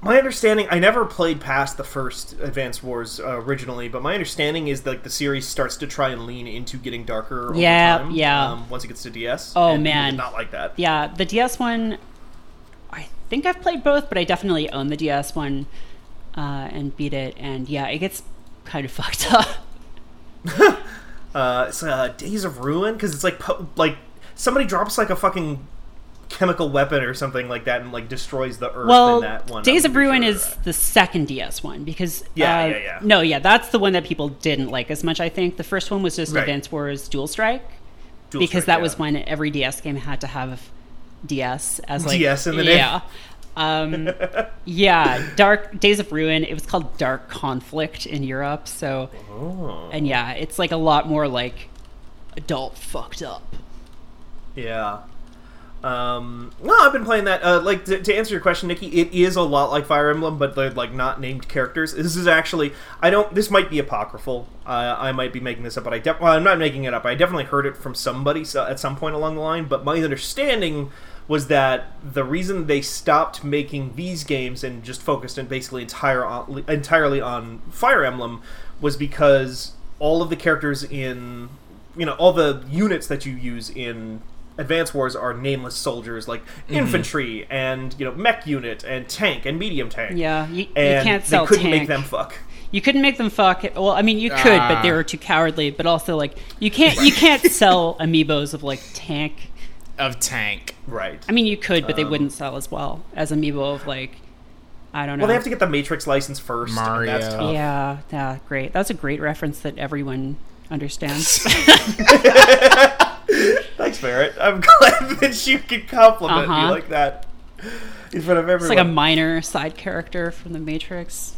my understanding, I never played past the first Advance Wars originally, but my understanding is that, like, the series starts to try and lean into getting darker over time. Yeah. Once it gets to DS. Oh, and man. Not like that. Yeah, the DS one, I think I've played both, but I definitely own the DS one and beat it. And yeah, it gets kind of fucked up. It's Days of Ruin, because it's like somebody drops like a fucking chemical weapon or something like that and like destroys the earth. Well, in that one, Days of Ruin is the second DS one, because that's the one that people didn't like as much. I think the first one was just right. Advance Wars Dual Strike was when every DS game had to have DS as like DS in the name. Yeah. Dark Days of Ruin, it was called Dark Conflict in Europe, so and yeah, it's like a lot more like adult fucked up. Yeah. No, I've been playing that. Like, to answer your question, Nikki, it is a lot like Fire Emblem, but they're like not named characters. This is actually, this might be apocryphal. I might be making this up, but I'm not making it up. I definitely heard it from somebody at some point along the line, but my understanding was that the reason they stopped making these games and just focused on basically entirely on Fire Emblem was because all of the characters in, all the units that you use in Advance Wars are nameless soldiers, like infantry and mech unit and tank and medium tank. Yeah, you can't sell tank. They couldn't make them fuck. You couldn't make them fuck. Well, I mean, you could, but they were too cowardly. But also, like, you can't sell amiibos of like tank. Of tank, right? I mean, you could, but they wouldn't sell as well as amiibo of like, I don't know. Well, they have to get the Matrix license first. Mario. And that's tough. Yeah, great. That's a great reference that everyone understands. Thanks, Merritt. I'm glad that you can compliment me like that in front of everyone. It's like a minor side character from the Matrix.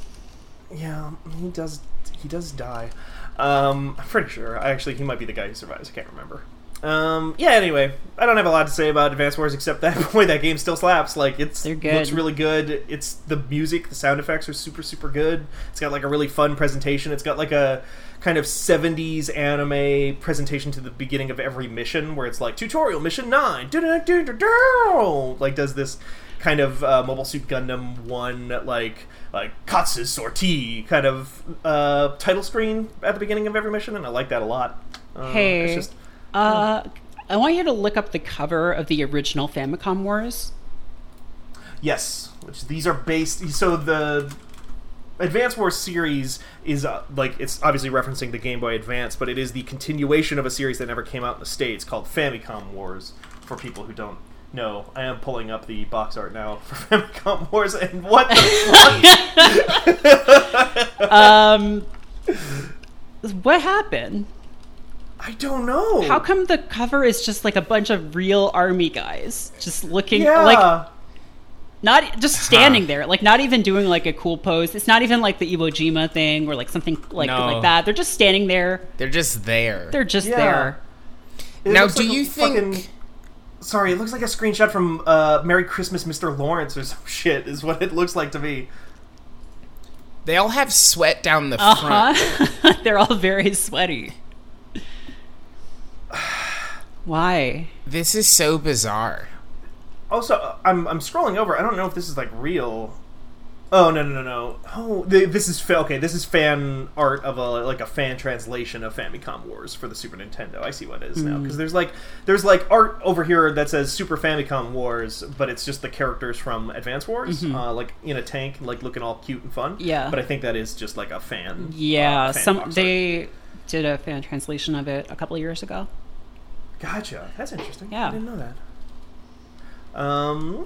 Yeah, he does die. I'm pretty sure. He might be the guy who survives. I can't remember. Anyway, I don't have a lot to say about Advance Wars except that, boy, that game still slaps. Like, looks really good. It's the music, the sound effects are super, super good. It's got like a really fun presentation. It's got like a kind of 70s anime presentation to the beginning of every mission where it's like, tutorial mission 9, like does this kind of Mobile Suit Gundam 1 like Katsu's Sortie kind of title screen at the beginning of every mission, and I like that a lot. It's just... I want you to look up the cover of the original Famicom Wars. Yes, which these are based... So the Advance Wars series is, it's obviously referencing the Game Boy Advance, but it is the continuation of a series that never came out in the States called Famicom Wars, for people who don't know. I am pulling up the box art now for Famicom Wars, and what the fuck? What happened? I don't know. How come the cover is just like a bunch of real army guys just looking like, not just standing there, like not even doing like a cool pose. It's not even like the Iwo Jima thing or like something like that. They're just standing there. They're just there. They're just there. Now, do you think... Sorry, it looks like a screenshot from Merry Christmas, Mr. Lawrence or some shit is what it looks like to me. They all have sweat down the front. They're all very sweaty. Why? This is so bizarre. Also, I'm scrolling over. I don't know if this is like real. Oh, no. Oh, this is fan art of a fan translation of Famicom Wars for the Super Nintendo. I see what it is now, because there's art over here that says Super Famicom Wars, but it's just the characters from Advance Wars, like in a tank, like looking all cute and fun. Yeah. But I think that is just like a fan. Yeah, they did a fan translation of it a couple of years ago. Gotcha. That's interesting. Yeah. I didn't know that.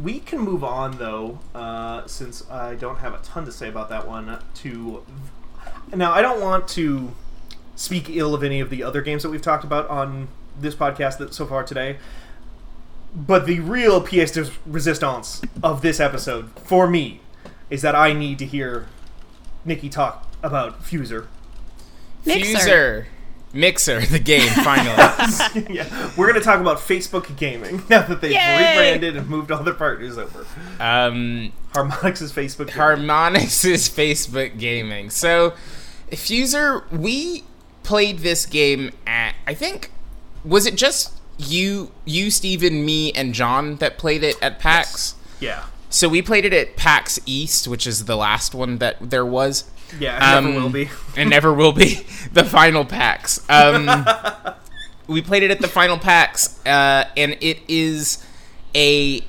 We can move on, though, since I don't have a ton to say about that one. Now, I don't want to speak ill of any of the other games that we've talked about on this podcast so far today, but the real pièce de résistance of this episode, for me, is that I need to hear Nikki talk about Fuser. Mixer, the game, finally. Yeah. We're going to talk about Facebook gaming now that they've rebranded and moved all their partners over. Harmonix is Facebook gaming. So, Fuser, we played this game at, I think, was it just you, Steven, me, and John that played it at PAX. Yes. Yeah. So we played it at PAX East, which is the last one that there was. Yeah, it never will be. It never will be. The final PAX. We played it at the final PAX, and it is a...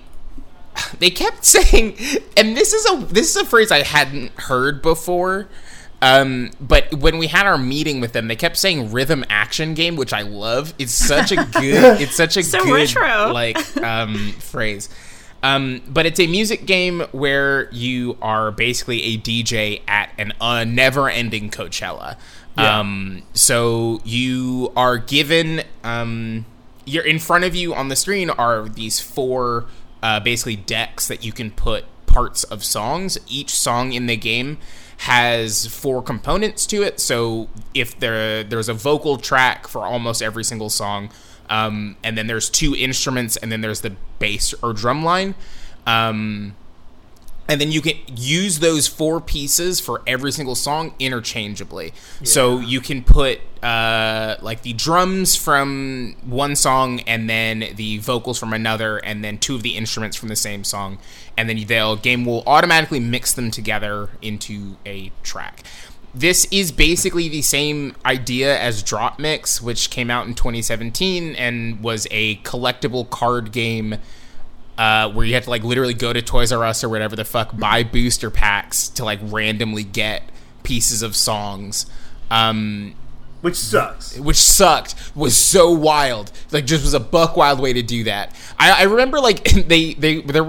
They kept saying, and this is a phrase I hadn't heard before, but when we had our meeting with them, they kept saying rhythm action game, which I love. It's such a good, so good retro. Phrase. But it's a music game where you are basically a DJ at a never-ending Coachella. Yeah. So you are given, you're in front of you on the screen are these four basically decks that you can put parts of songs. Each song in the game has four components to it. So if there's a vocal track for almost every single song. And then there's two instruments, and then there's the bass or drum line. And then you can use those four pieces for every single song interchangeably. Yeah. So you can put the drums from one song, and then the vocals from another, and then two of the instruments from the same song. And then the game will automatically mix them together into a track. This is basically the same idea as Dropmix, which came out in 2017 and was a collectible card game where you had to literally go to Toys R Us or whatever the fuck, buy booster packs to randomly get pieces of songs. Which sucks. Which sucked. Was so wild. Just was a buck wild way to do that. I remember there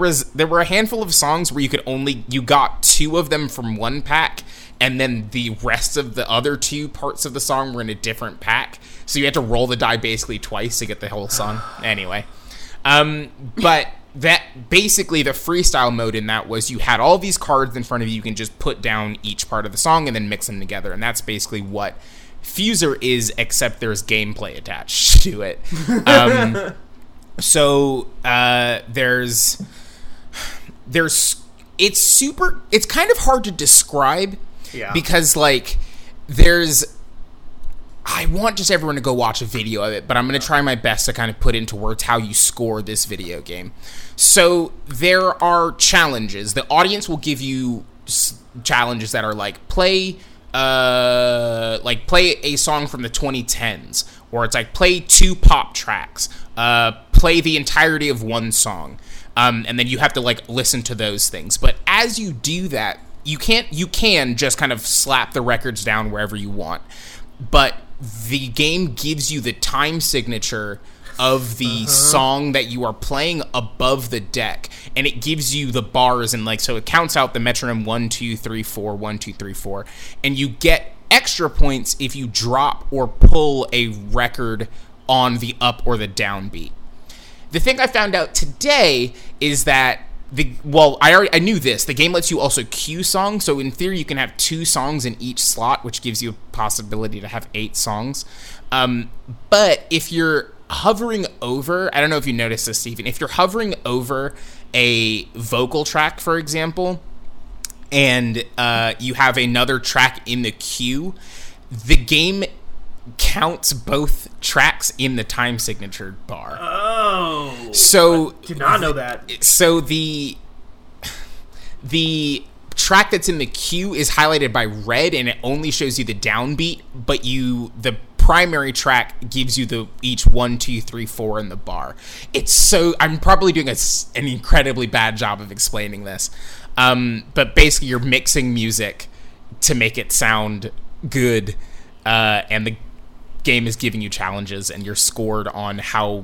were a handful of songs where you got two of them from one pack. And then the rest of the other two parts of the song were in a different pack. So you had to roll the die basically twice to get the whole song. Anyway. But that basically the freestyle mode in that was you had all these cards in front of you. You can just put down each part of the song and then mix them together. And that's basically what Fuser is, except there's gameplay attached to it. It's kind of hard to describe. Yeah. Because, I want just everyone to go watch a video of it, but I'm going to try my best to kind of put into words how you score this video game. So, there are challenges. The audience will give you challenges that are, play a song from the 2010s, or it's, play two pop tracks, play the entirety of one song, and then you have to, listen to those things. But as you do that, You can just kind of slap the records down wherever you want, but the game gives you the time signature of the song that you are playing above the deck, and it gives you the bars, and so it counts out the metronome 1, 2, 3, 4, 1, 2, 3, 4, and you get extra points if you drop or pull a record on the up or the down beat. The thing I found out today is that I knew this. The game lets you also queue songs, so in theory you can have two songs in each slot, which gives you a possibility to have 8 songs. But if you're hovering over, I don't know if you noticed this, Steven, if you're hovering over a vocal track, for example, and you have another track in the queue, the game counts both tracks in the time signature bar. Oh, so I did not know that. So the track that's in the queue is highlighted by red, and it only shows you the downbeat. But the primary track gives you the each 1, 2, 3, 4 in the bar. It's so I'm probably doing an incredibly bad job of explaining this, but basically you're mixing music to make it sound good, and the game is giving you challenges, and you're scored on how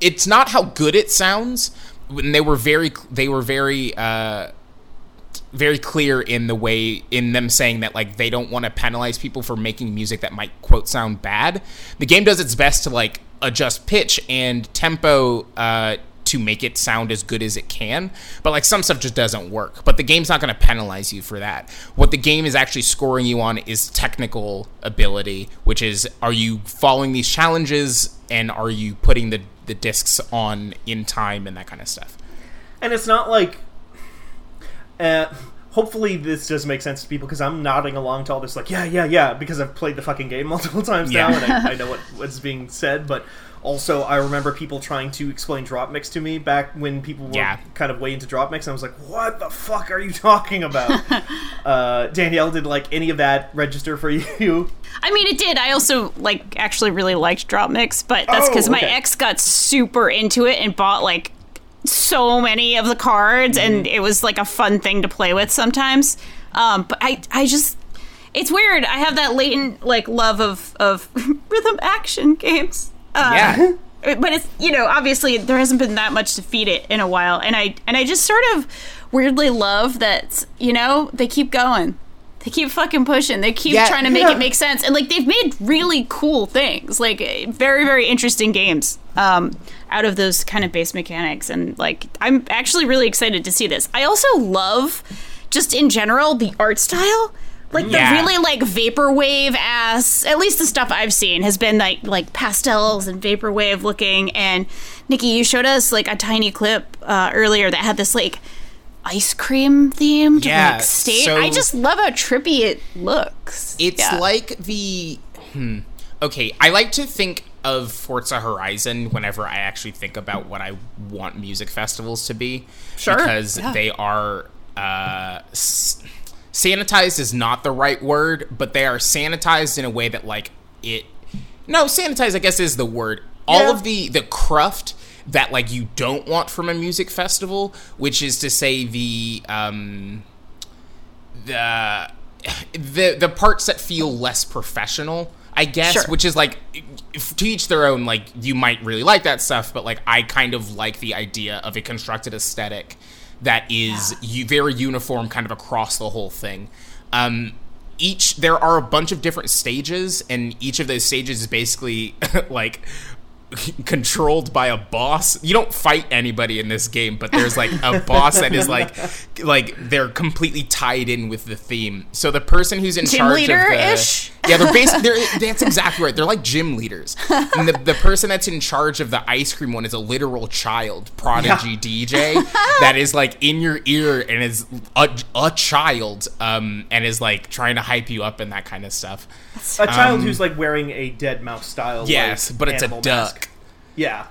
it's not how good it sounds. And they were very clear in the way in them saying that they don't want to penalize people for making music that might quote sound bad. The game does its best to adjust pitch and tempo to make it sound as good as it can, but some stuff just doesn't work. But the game's not going to penalize you for that. What the game is actually scoring you on is technical ability, which is, are you following these challenges, and are you putting the discs on in time, and that kind of stuff. And it's not hopefully this does make sense to people, because I'm nodding along to all this, like, yeah, because I've played the fucking game multiple times now, and I know what's being said, but also I remember people trying to explain Dropmix to me back when people were kind of way into Dropmix, and I was like, what the fuck are you talking about? Danielle, did, like, any of that register for you? I mean, it did. I also, like, actually really liked Dropmix, but that's because my ex got super into it and bought, like, so many of the cards, and it was like a fun thing to play with sometimes. But I just, it's weird. I have that latent like love of rhythm action games. But it's, you know, obviously there hasn't been that much to feed it in a while, and I just sort of weirdly love that, you know, they keep going. They keep fucking pushing. They keep trying to make it make sense. And, like, they've made really cool things. Like, very, very interesting games out of those kind of base mechanics. And, like, I'm actually really excited to see this. I also love, just in general, the art style. Like, the really, like, vaporwave-ass, at least the stuff I've seen, has been, like pastels and vaporwave-looking. And, Nikki, you showed us, like, a tiny clip earlier that had this, like, ice cream themed like state. So I just love how trippy it looks. It's like the I like to think of Forza Horizon whenever I actually think about what I want music festivals to be. Sure. Because they are sanitized is not the right word, but they are sanitized in a way that like it sanitized I guess is the word. All of the cruft that, like, you don't want from a music festival, which is to say the parts that feel less professional, I guess, which is, like, to each their own, like, you might really like that stuff, but, like, I kind of like the idea of a constructed aesthetic that is very uniform kind of across the whole thing. There are a bunch of different stages, and each of those stages is basically, like, controlled by a boss. You don't fight anybody in this game, but there's like a boss that is like they're completely tied in with the theme. So the person who's in charge of the they're basically that's exactly right. They're like gym leaders. And the person that's in charge of the ice cream one is a literal child prodigy DJ that is like in your ear and is a child and is like trying to hype you up and that kind of stuff. A child who's like wearing a dead mouse style. Yes, like, but it's a duck. Mask. Yeah.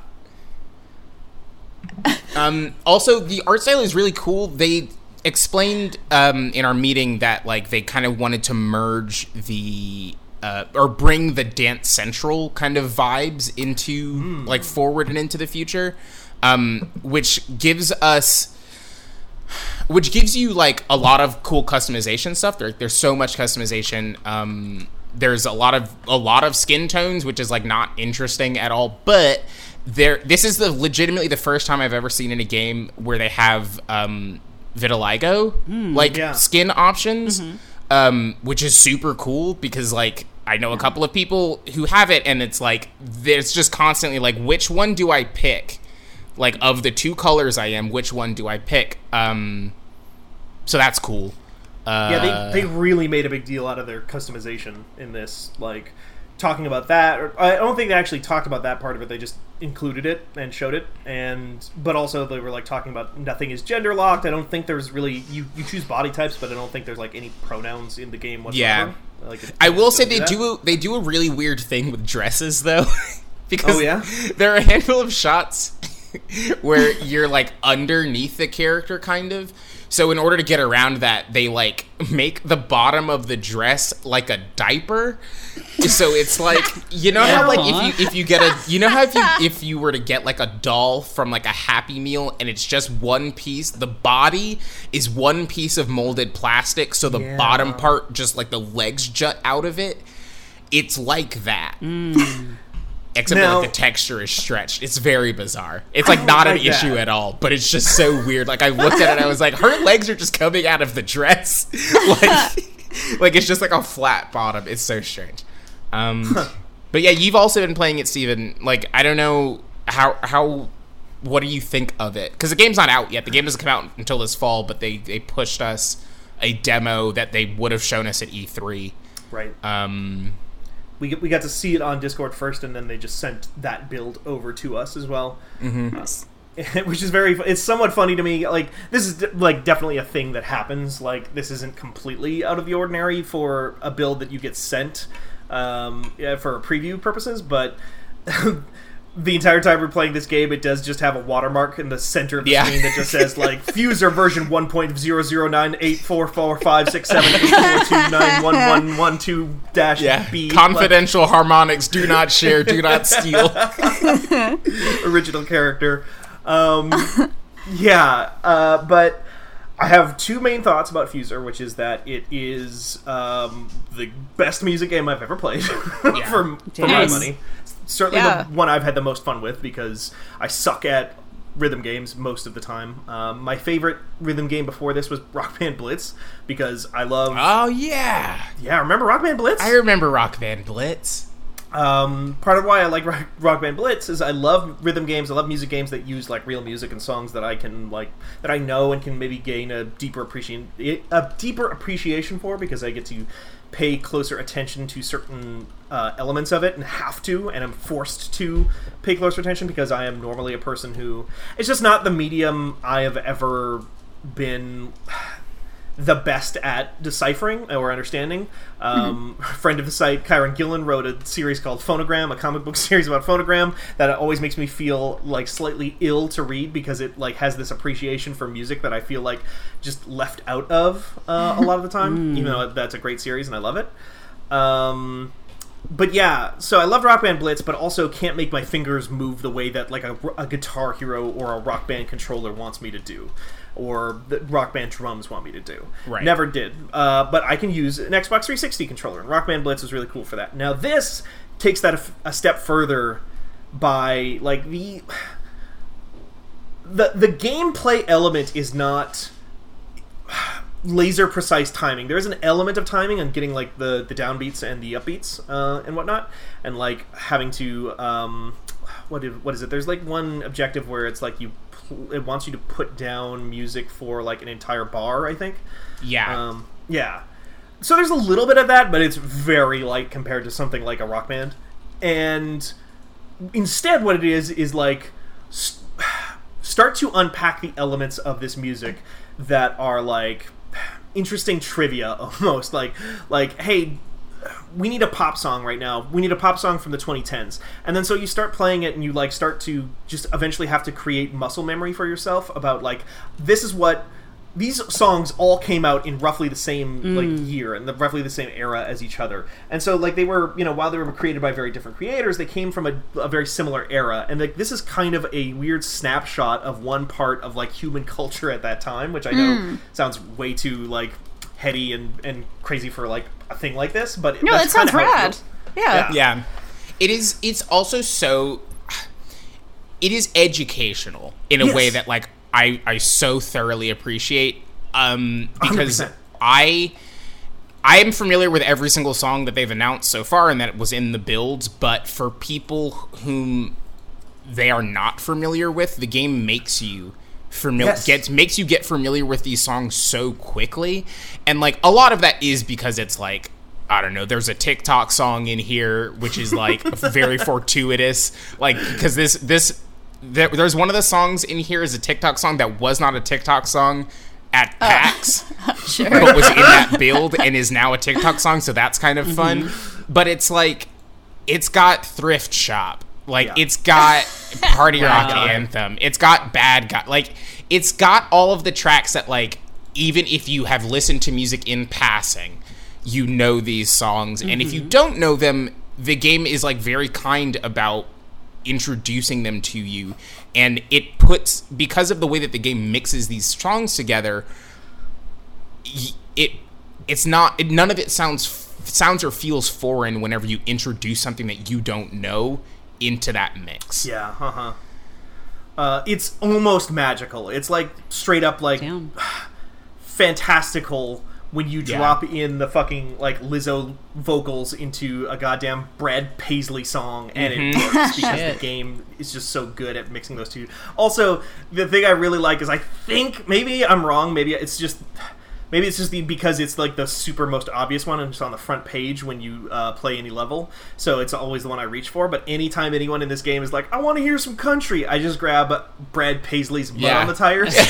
Also, the art style is really cool. They explained in our meeting that like they kind of wanted to merge the or bring the Dance Central kind of vibes into like forward and into the future, which gives you like a lot of cool customization stuff. There's so much customization. There's a lot of skin tones, which is like not interesting at all, but this is legitimately the first time I've ever seen in a game where they have vitiligo skin options, which is super cool because like I know a couple of people who have it and it's like there's just constantly like which one do I pick, like of the two colors I am, which one do I pick? So that's cool. They really made a big deal out of their customization in this, like, talking about that. I don't think they actually talked about that part of it, they just included it and showed it, but also they were, like, talking about nothing is gender-locked. I don't think there's really, you choose body types, but I don't think there's, like, any pronouns in the game whatsoever. Yeah. Like, I will say they do a really weird thing with dresses, though, because there are a handful of shots where you're, like, underneath the character, kind of. So in order to get around that, they, like, make the bottom of the dress like a diaper. So it's like, you know how, like, if you get a... You know how if you were to get, like, a doll from, like, a Happy Meal and it's just one piece? The body is one piece of molded plastic, so the bottom part, just, like, the legs jut out of it. It's like that. Mm. Except that, like, the texture is stretched. It's very bizarre. It's, like, not an issue at all, but it's just so weird. Like, I looked at it, and I was like, her legs are just coming out of the dress. like it's just, like, a flat bottom. It's so strange. But, yeah, you've also been playing it, Steven. Like, I don't know what do you think of it? Because the game's not out yet. The game doesn't come out until this fall, but they pushed us a demo that they would have shown us at E3. Right. We got to see it on Discord first, and then they just sent that build over to us as well. Mm-hmm. Which is very... It's somewhat funny to me. Like, this is, like, definitely a thing that happens. Like, this isn't completely out of the ordinary for a build that you get sent for preview purposes, but... The entire time we're playing this game, it does just have a watermark in the center of the screen that just says, like, Fuser version 1.00984456784291112-B. Confidential like, harmonics, do not share, do not steal. Original character. But I have two main thoughts about Fuser, which is that it is the best music game I've ever played for my money. Certainly the one I've had the most fun with, because I suck at rhythm games most of the time. My favorite rhythm game before this was Rock Band Blitz, because I love... Oh, yeah! Yeah, remember Rock Band Blitz? I remember Rock Band Blitz. Part of why I like Rock Band Blitz is I love rhythm games, I love music games that use, like, real music and songs that I can, like, that I know and can maybe gain a deeper appreciation for, because I get to pay closer attention to certain elements of it and have to, and I'm forced to pay closer attention because I am normally a person who... It's just not the medium I have ever been the best at deciphering or understanding. A friend of the site, Kyron Gillen, wrote a series called Phonogram, a comic book series about Phonogram, that always makes me feel like slightly ill to read because it like has this appreciation for music that I feel like just left out of a lot of the time. Even though that's a great series and I love it. But yeah, so I love Rock Band Blitz, but also can't make my fingers move the way that like a Guitar Hero or a Rock Band controller wants me to do, or the Rock Band drums want me to do. Right. Never did. But I can use an Xbox 360 controller, and Rock Band Blitz was really cool for that. Now this takes that a step further by, like, the gameplay element is not laser precise timing. There is an element of timing on getting, like, the downbeats and the upbeats and whatnot, and, like, having to... what is it? There's, like, one objective where it's, like, it wants you to put down music for, like, an entire bar, I think. Yeah. So there's a little bit of that, but it's very light compared to something like a Rock Band. And instead what it is, like, start to unpack the elements of this music that are, like, interesting trivia almost. Like, hey... we need a pop song right now. We need a pop song from the 2010s. And then so you start playing it and you, like, start to just eventually have to create muscle memory for yourself about, like, this is what... These songs all came out in roughly the same, like, year and roughly the same era as each other. And so, like, they were, you know, while they were created by very different creators, they came from a very similar era. And, like, this is kind of a weird snapshot of one part of, like, human culture at that time, which I know sounds way too, like... heady and crazy for, like, a thing like this, but... No, that sounds rad. Yeah. It is... It's also so... It is educational in a way that, like, I so thoroughly appreciate, because 100%. I am familiar with every single song that they've announced so far and that was in the builds, but for people whom they are not familiar with, the game makes you... makes you get familiar with these songs so quickly. And, like, a lot of that is because it's, like, I don't know, there's a TikTok song in here, which is, like, very fortuitous. Like, because there's one of the songs in here is a TikTok song that was not a TikTok song at PAX, but was in that build and is now a TikTok song, so that's kind of fun. But it's, like, it's got Thrift Shop. Like, it's got Party Rock Anthem. It's got Bad Guy. Like, it's got all of the tracks that, like, even if you have listened to music in passing, you know these songs. And if you don't know them, the game is, like, very kind about introducing them to you. And it puts, because of the way that the game mixes these songs together, none of it sounds or feels foreign whenever you introduce something that you don't know into that mix. It's almost magical. It's like straight up, like, fantastical when you drop in the fucking, like, Lizzo vocals into a goddamn Brad Paisley song, and it works because the game is just so good at mixing those two. Also, the thing I really like is, I think, maybe I'm wrong, maybe it's just Maybe it's just because it's like the super most obvious one and it's on the front page when you play any level. So it's always the one I reach for. But anytime anyone in this game is like, I want to hear some country, I just grab Brad Paisley's Mud on the Tires and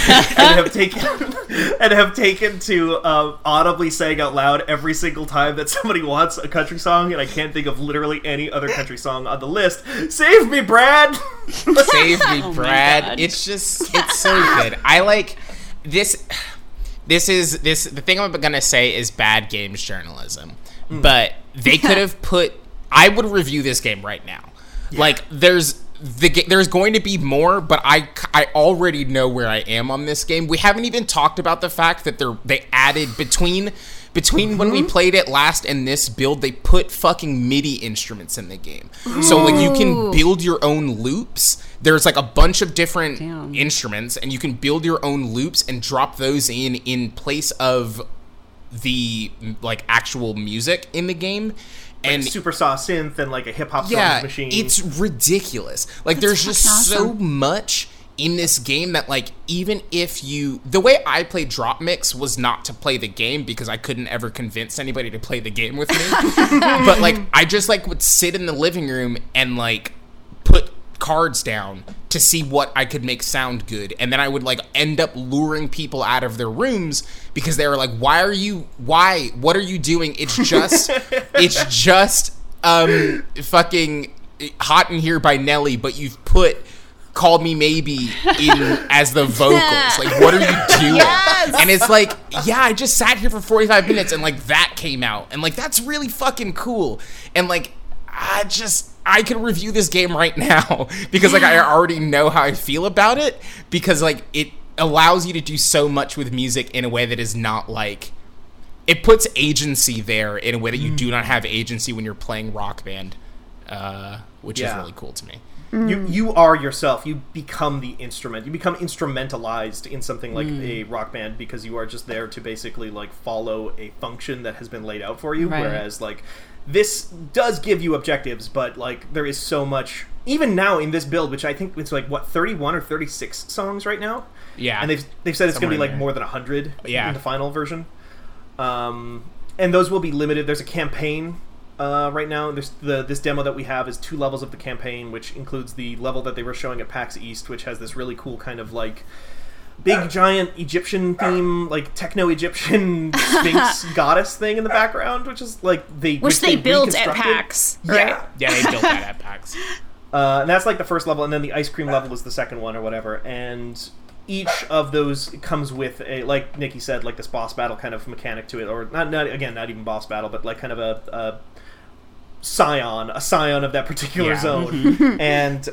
have taken to audibly saying out loud every single time that somebody wants a country song, and I can't think of literally any other country song on the list. Save me, Brad! Save me, Brad. It's just, it's so good. I like this. This is the thing I'm gonna say is bad games journalism, but they could have put. I would review this game right now. Yeah. Like there's going to be more, but I already know where I am on this game. We haven't even talked about the fact that they added between when we played it last and this build, they put fucking MIDI instruments in the game. Ooh. So like you can build your own loops. There's like a bunch of different instruments, and you can build your own loops and drop those in place of the like actual music in the game. Like and super saw synth and like a hip hop drum machine. It's ridiculous. Like there's just so much in this game that like even if you the way I played Dropmix was not to play the game because I couldn't ever convince anybody to play the game with me. But like I just like would sit in the living room and like put cards down to see what I could make sound good, and then I would like end up luring people out of their rooms because they were like, what are you doing? It's just fucking Hot in Here by Nelly, but you've put Call Me Maybe in as the vocals. Like, what are you doing? Yes. And it's like, I just sat here for 45 minutes and like that came out. And like, that's really fucking cool. And like, I could review this game right now because like, I already know how I feel about it because like, it allows you to do so much with music in a way that is not like, it puts agency there in a way that you do not have agency when you're playing Rock Band, which is really cool to me. You are yourself. You become the instrument. You become instrumentalized in something like a rock band because you are just there to basically like follow a function that has been laid out for you. Right. Whereas like this does give you objectives, but like there is so much even now in this build, which I think it's like what 31 or 36 songs right now. Yeah, and they've said it's going to be like more than 100 in the final version. And those will be limited. There's a campaign. Right now, this demo that we have is 2 levels of the campaign, which includes the level that they were showing at PAX East, which has this really cool kind of like big giant Egyptian theme, like techno-Egyptian sphinx goddess thing in the background, which is like which they built at PAX. Right? Yeah, they built that at PAX. And that's like the first level, and then the ice cream level is the second one or whatever, and each of those comes with a, like Nikki said, like this boss battle kind of mechanic to it, or not even boss battle, but like kind of a scion of that particular zone. And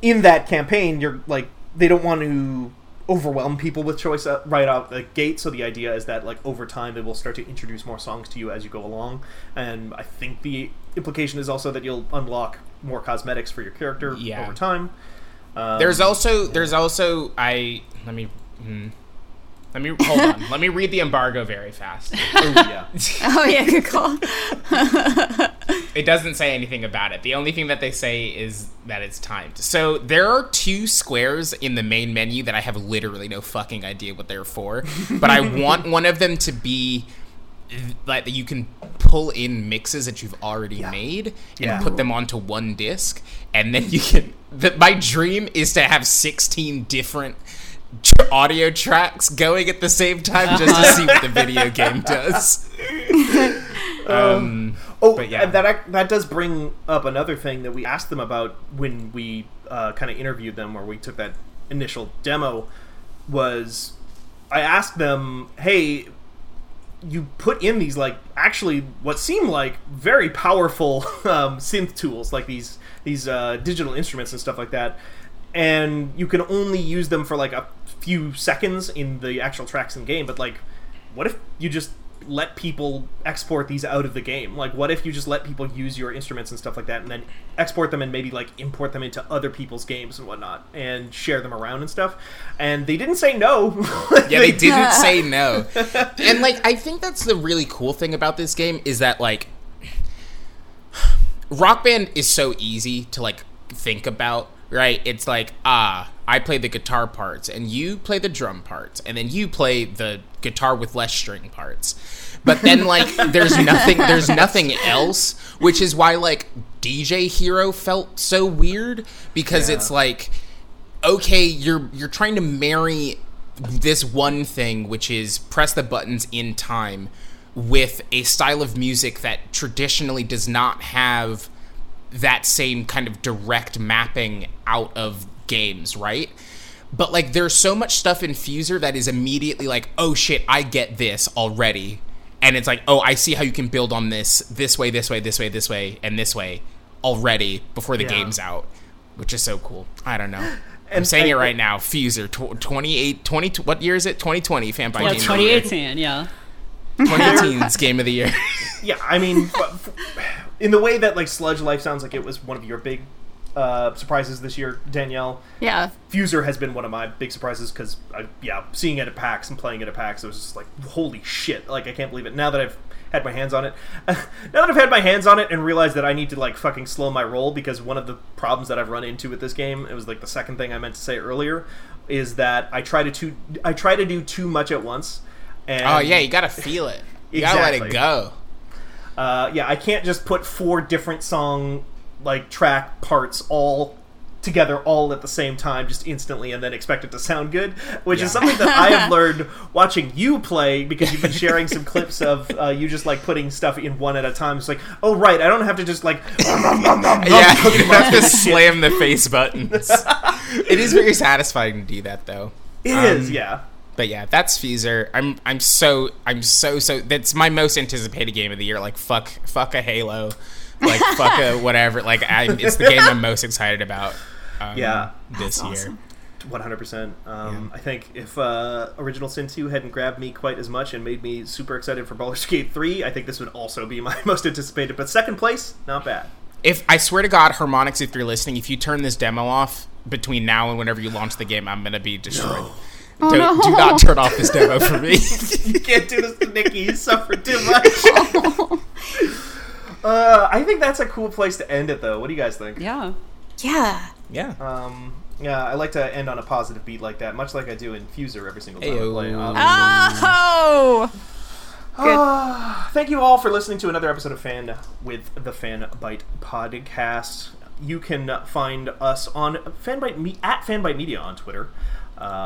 in that campaign, you're like, they don't want to overwhelm people with choice right out the gate, so the idea is that like over time they will start to introduce more songs to you as you go along, and I think the implication is also that you'll unlock more cosmetics for your character over time. Let me hold on. Let me read the embargo very fast. Good call. It doesn't say anything about it. The only thing that they say is that it's timed. So there are 2 squares in the main menu that I have literally no fucking idea what they're for, but I want one of them to be like that you can pull in mixes that you've already made and put them onto one disc, and then you can. My dream is to have 16 different audio tracks going at the same time just to see what the video game does. That does bring up another thing that we asked them about when we kind of interviewed them, or we took that initial demo. Was I asked them, hey, you put in these like actually what seem like very powerful synth tools, like these digital instruments and stuff like that, and you can only use them for like a few seconds in the actual tracks in the game, but like what if you just let people export these out of the game? Like what if you just let people use your instruments and stuff like that, and then export them and maybe like import them into other people's games and whatnot and share them around and stuff? And they didn't say no. They didn't say no. And like I think that's the really cool thing about this game, is that like Rock Band is so easy to like think about. Right, it's like, I play the guitar parts, and you play the drum parts, and then you play the guitar with less string parts. But then, like, there's nothing else, which is why, like, DJ Hero felt so weird, because it's like, okay, you're trying to marry this one thing, which is press the buttons in time, with a style of music that traditionally does not have that same kind of direct mapping out of games, right? But, like, there's so much stuff in Fuser that is immediately like, oh shit, I get this already. And it's like, oh, I see how you can build on this way, already before the game's out, which is so cool. I don't know. I'm saying it right now. Fuser, what year is it? 2020, Fanbyte Game 2018, yeah. 2018's Game of the Year. Yeah, I mean, in the way that, like, Sludge Life sounds like it was one of your big surprises this year, Danielle. Yeah. Fuser has been one of my big surprises because, seeing it at PAX and playing it at PAX, it was just like, holy shit, like, I can't believe it. Now that I've had my hands on it, and realized that I need to, like, fucking slow my roll, because one of the problems that I've run into with this game, it was, like, the second thing I meant to say earlier, is that I try to do too much at once. And oh, yeah, you gotta feel it. You gotta let it go. I can't just put 4 different song, like, track parts all together all at the same time just instantly and then expect it to sound good, which is something that I have learned watching you play, because you've been sharing some clips of you just, like, putting stuff in one at a time. It's like, oh right, I don't have to just, like, you have to slam the face buttons. It is very satisfying to do that, though. It is, yeah. But yeah, that's Fuser. I'm so that's my most anticipated game of the year. Like, fuck a Halo. Like, fuck a whatever. Like, it's the game I'm most excited about this year. 100%. I think if Original Sin 2 hadn't grabbed me quite as much and made me super excited for Baldur's Gate 3, I think this would also be my most anticipated. But second place, not bad. If I swear to God, Harmonix, if you're listening, if you turn this demo off between now and whenever you launch the game, I'm going to be destroyed. No. Do not turn off this demo for me. You can't do this to Nikki. You suffer too much. I think that's a cool place to end it, though. What do you guys think? Yeah. I like to end on a positive beat like that, much like I do in Fuser every single time I play. Thank you all for listening to another episode of Fan with the Fanbyte Podcast. You can find us on at Fanbyte Media on Twitter.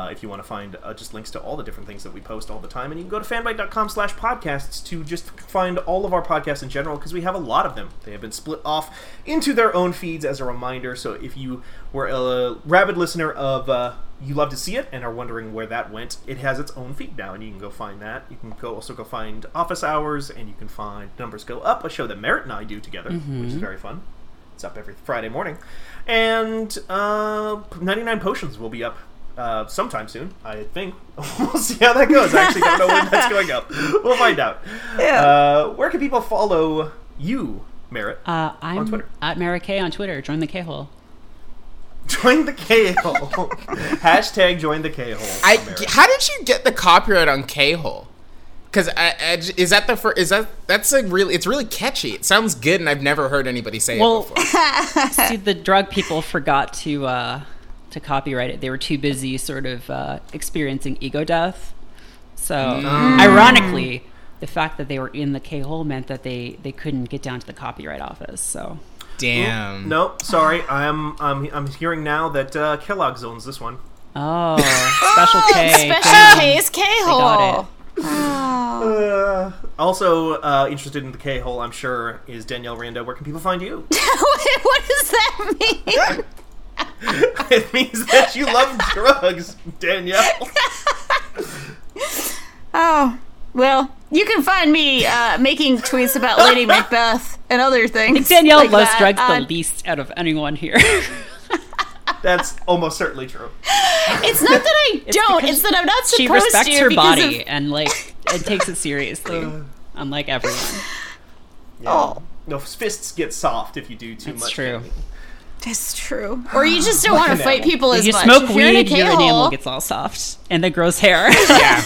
If you want to find just links to all the different things that we post all the time. And you can go to fanbyte.com/podcasts to just find all of our podcasts in general, because we have a lot of them. They have been split off into their own feeds as a reminder. So if you were a rabid listener of You Love to See It and are wondering where that went, it has its own feed now, and you can go find that. You can also go find Office Hours, and you can find Numbers Go Up, a show that Merritt and I do together, which is very fun. It's up every Friday morning. And 99 Potions will be up sometime soon, I think. We'll see how that goes. I actually don't know when that's going up. We'll find out. Yeah. Where can people follow you, Merritt, on Twitter? At Merritt K on Twitter. Join the K-hole. Join the K-hole. # join the K-hole. How did you get the copyright on K-hole? Because is that the first? It's really catchy. It sounds good, and I've never heard anybody say it before. See, the drug people forgot to copyright it. They were too busy sort of experiencing ego death. So ironically, the fact that they were in the K-hole meant that they couldn't get down to the copyright office. So damn. Ooh, no, sorry. I'm hearing now that Kellogg's owns this one. Oh, Special K. Special K is K-hole. They got it. Also interested in the K-hole, I'm sure, is Danielle Riando. Where can people find you? What does that mean? It means that you love drugs, Danielle. Oh, well, you can find me making tweets about Lady Macbeth and other things. And Danielle loves drugs the least out of anyone here. That's almost certainly true. It's not that I don't, it's that I'm not supposed to. She respects her body and, like, it takes it seriously, unlike everyone. Yeah. Oh. No, fists get soft if you do too much. That's true. That's true. Or you just don't want to fight people as much. If you smoke weed, your enamel gets all soft, and then grows hair. Yeah.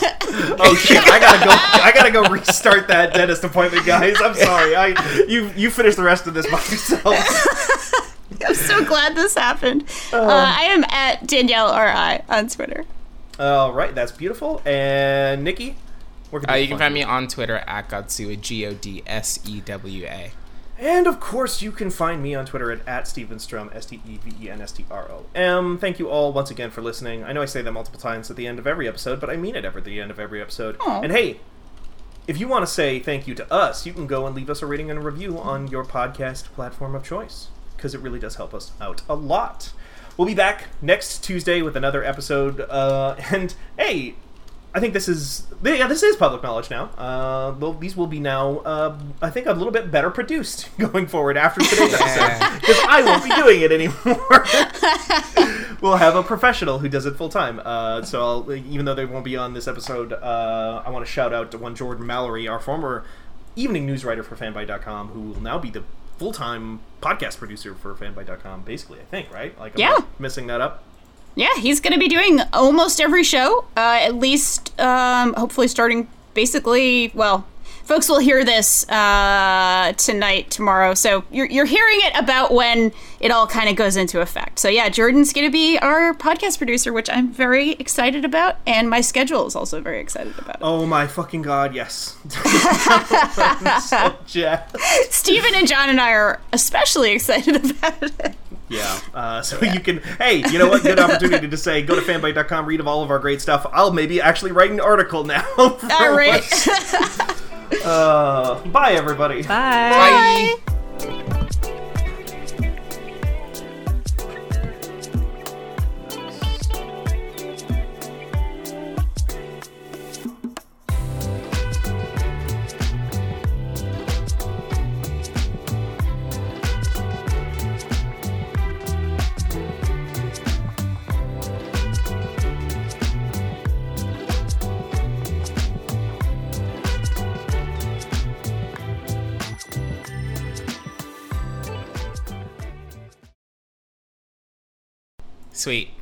Oh shit! I gotta go restart that dentist appointment, guys. I'm sorry. You finish the rest of this by yourself. I'm so glad this happened. I am at Danielle RI on Twitter. All right, that's beautiful. And Nikki? You can find me on Twitter at Godsewa, Godsewa. And, of course, you can find me on Twitter at Steven Strum, StevenStrom. Thank you all once again for listening. I know I say that multiple times at the end of every episode, but I mean it at the end of every episode. Aww. And, hey, if you want to say thank you to us, you can go and leave us a rating and a review on your podcast platform of choice, because it really does help us out a lot. We'll be back next Tuesday with another episode. And, hey, I think this is public knowledge now. These will be now, I think, a little bit better produced going forward after today's episode, because I won't be doing it anymore. We'll have a professional who does it full time. So even though they won't be on this episode, I want to shout out to one Jordan Mallory, our former evening news writer for Fanbyte.com, who will now be the full-time podcast producer for Fanbyte.com, basically, I think, right? Like, I'm not missing that up. Yeah, he's going to be doing almost every show, at least, hopefully starting basically, well, folks will hear this tonight, tomorrow, so you're hearing it about when it all kind of goes into effect. So yeah, Jordan's going to be our podcast producer, which I'm very excited about, and my schedule is also very excited about. Oh my fucking god, yes. I'm so jazzed. Steven and John and I are especially excited about it. Yeah, you can, hey, you know what, good opportunity to say, go to fanbyte.com, read of all of our great stuff. I'll maybe actually write an article now. All right. Bye, everybody. Bye. Bye. Sweet.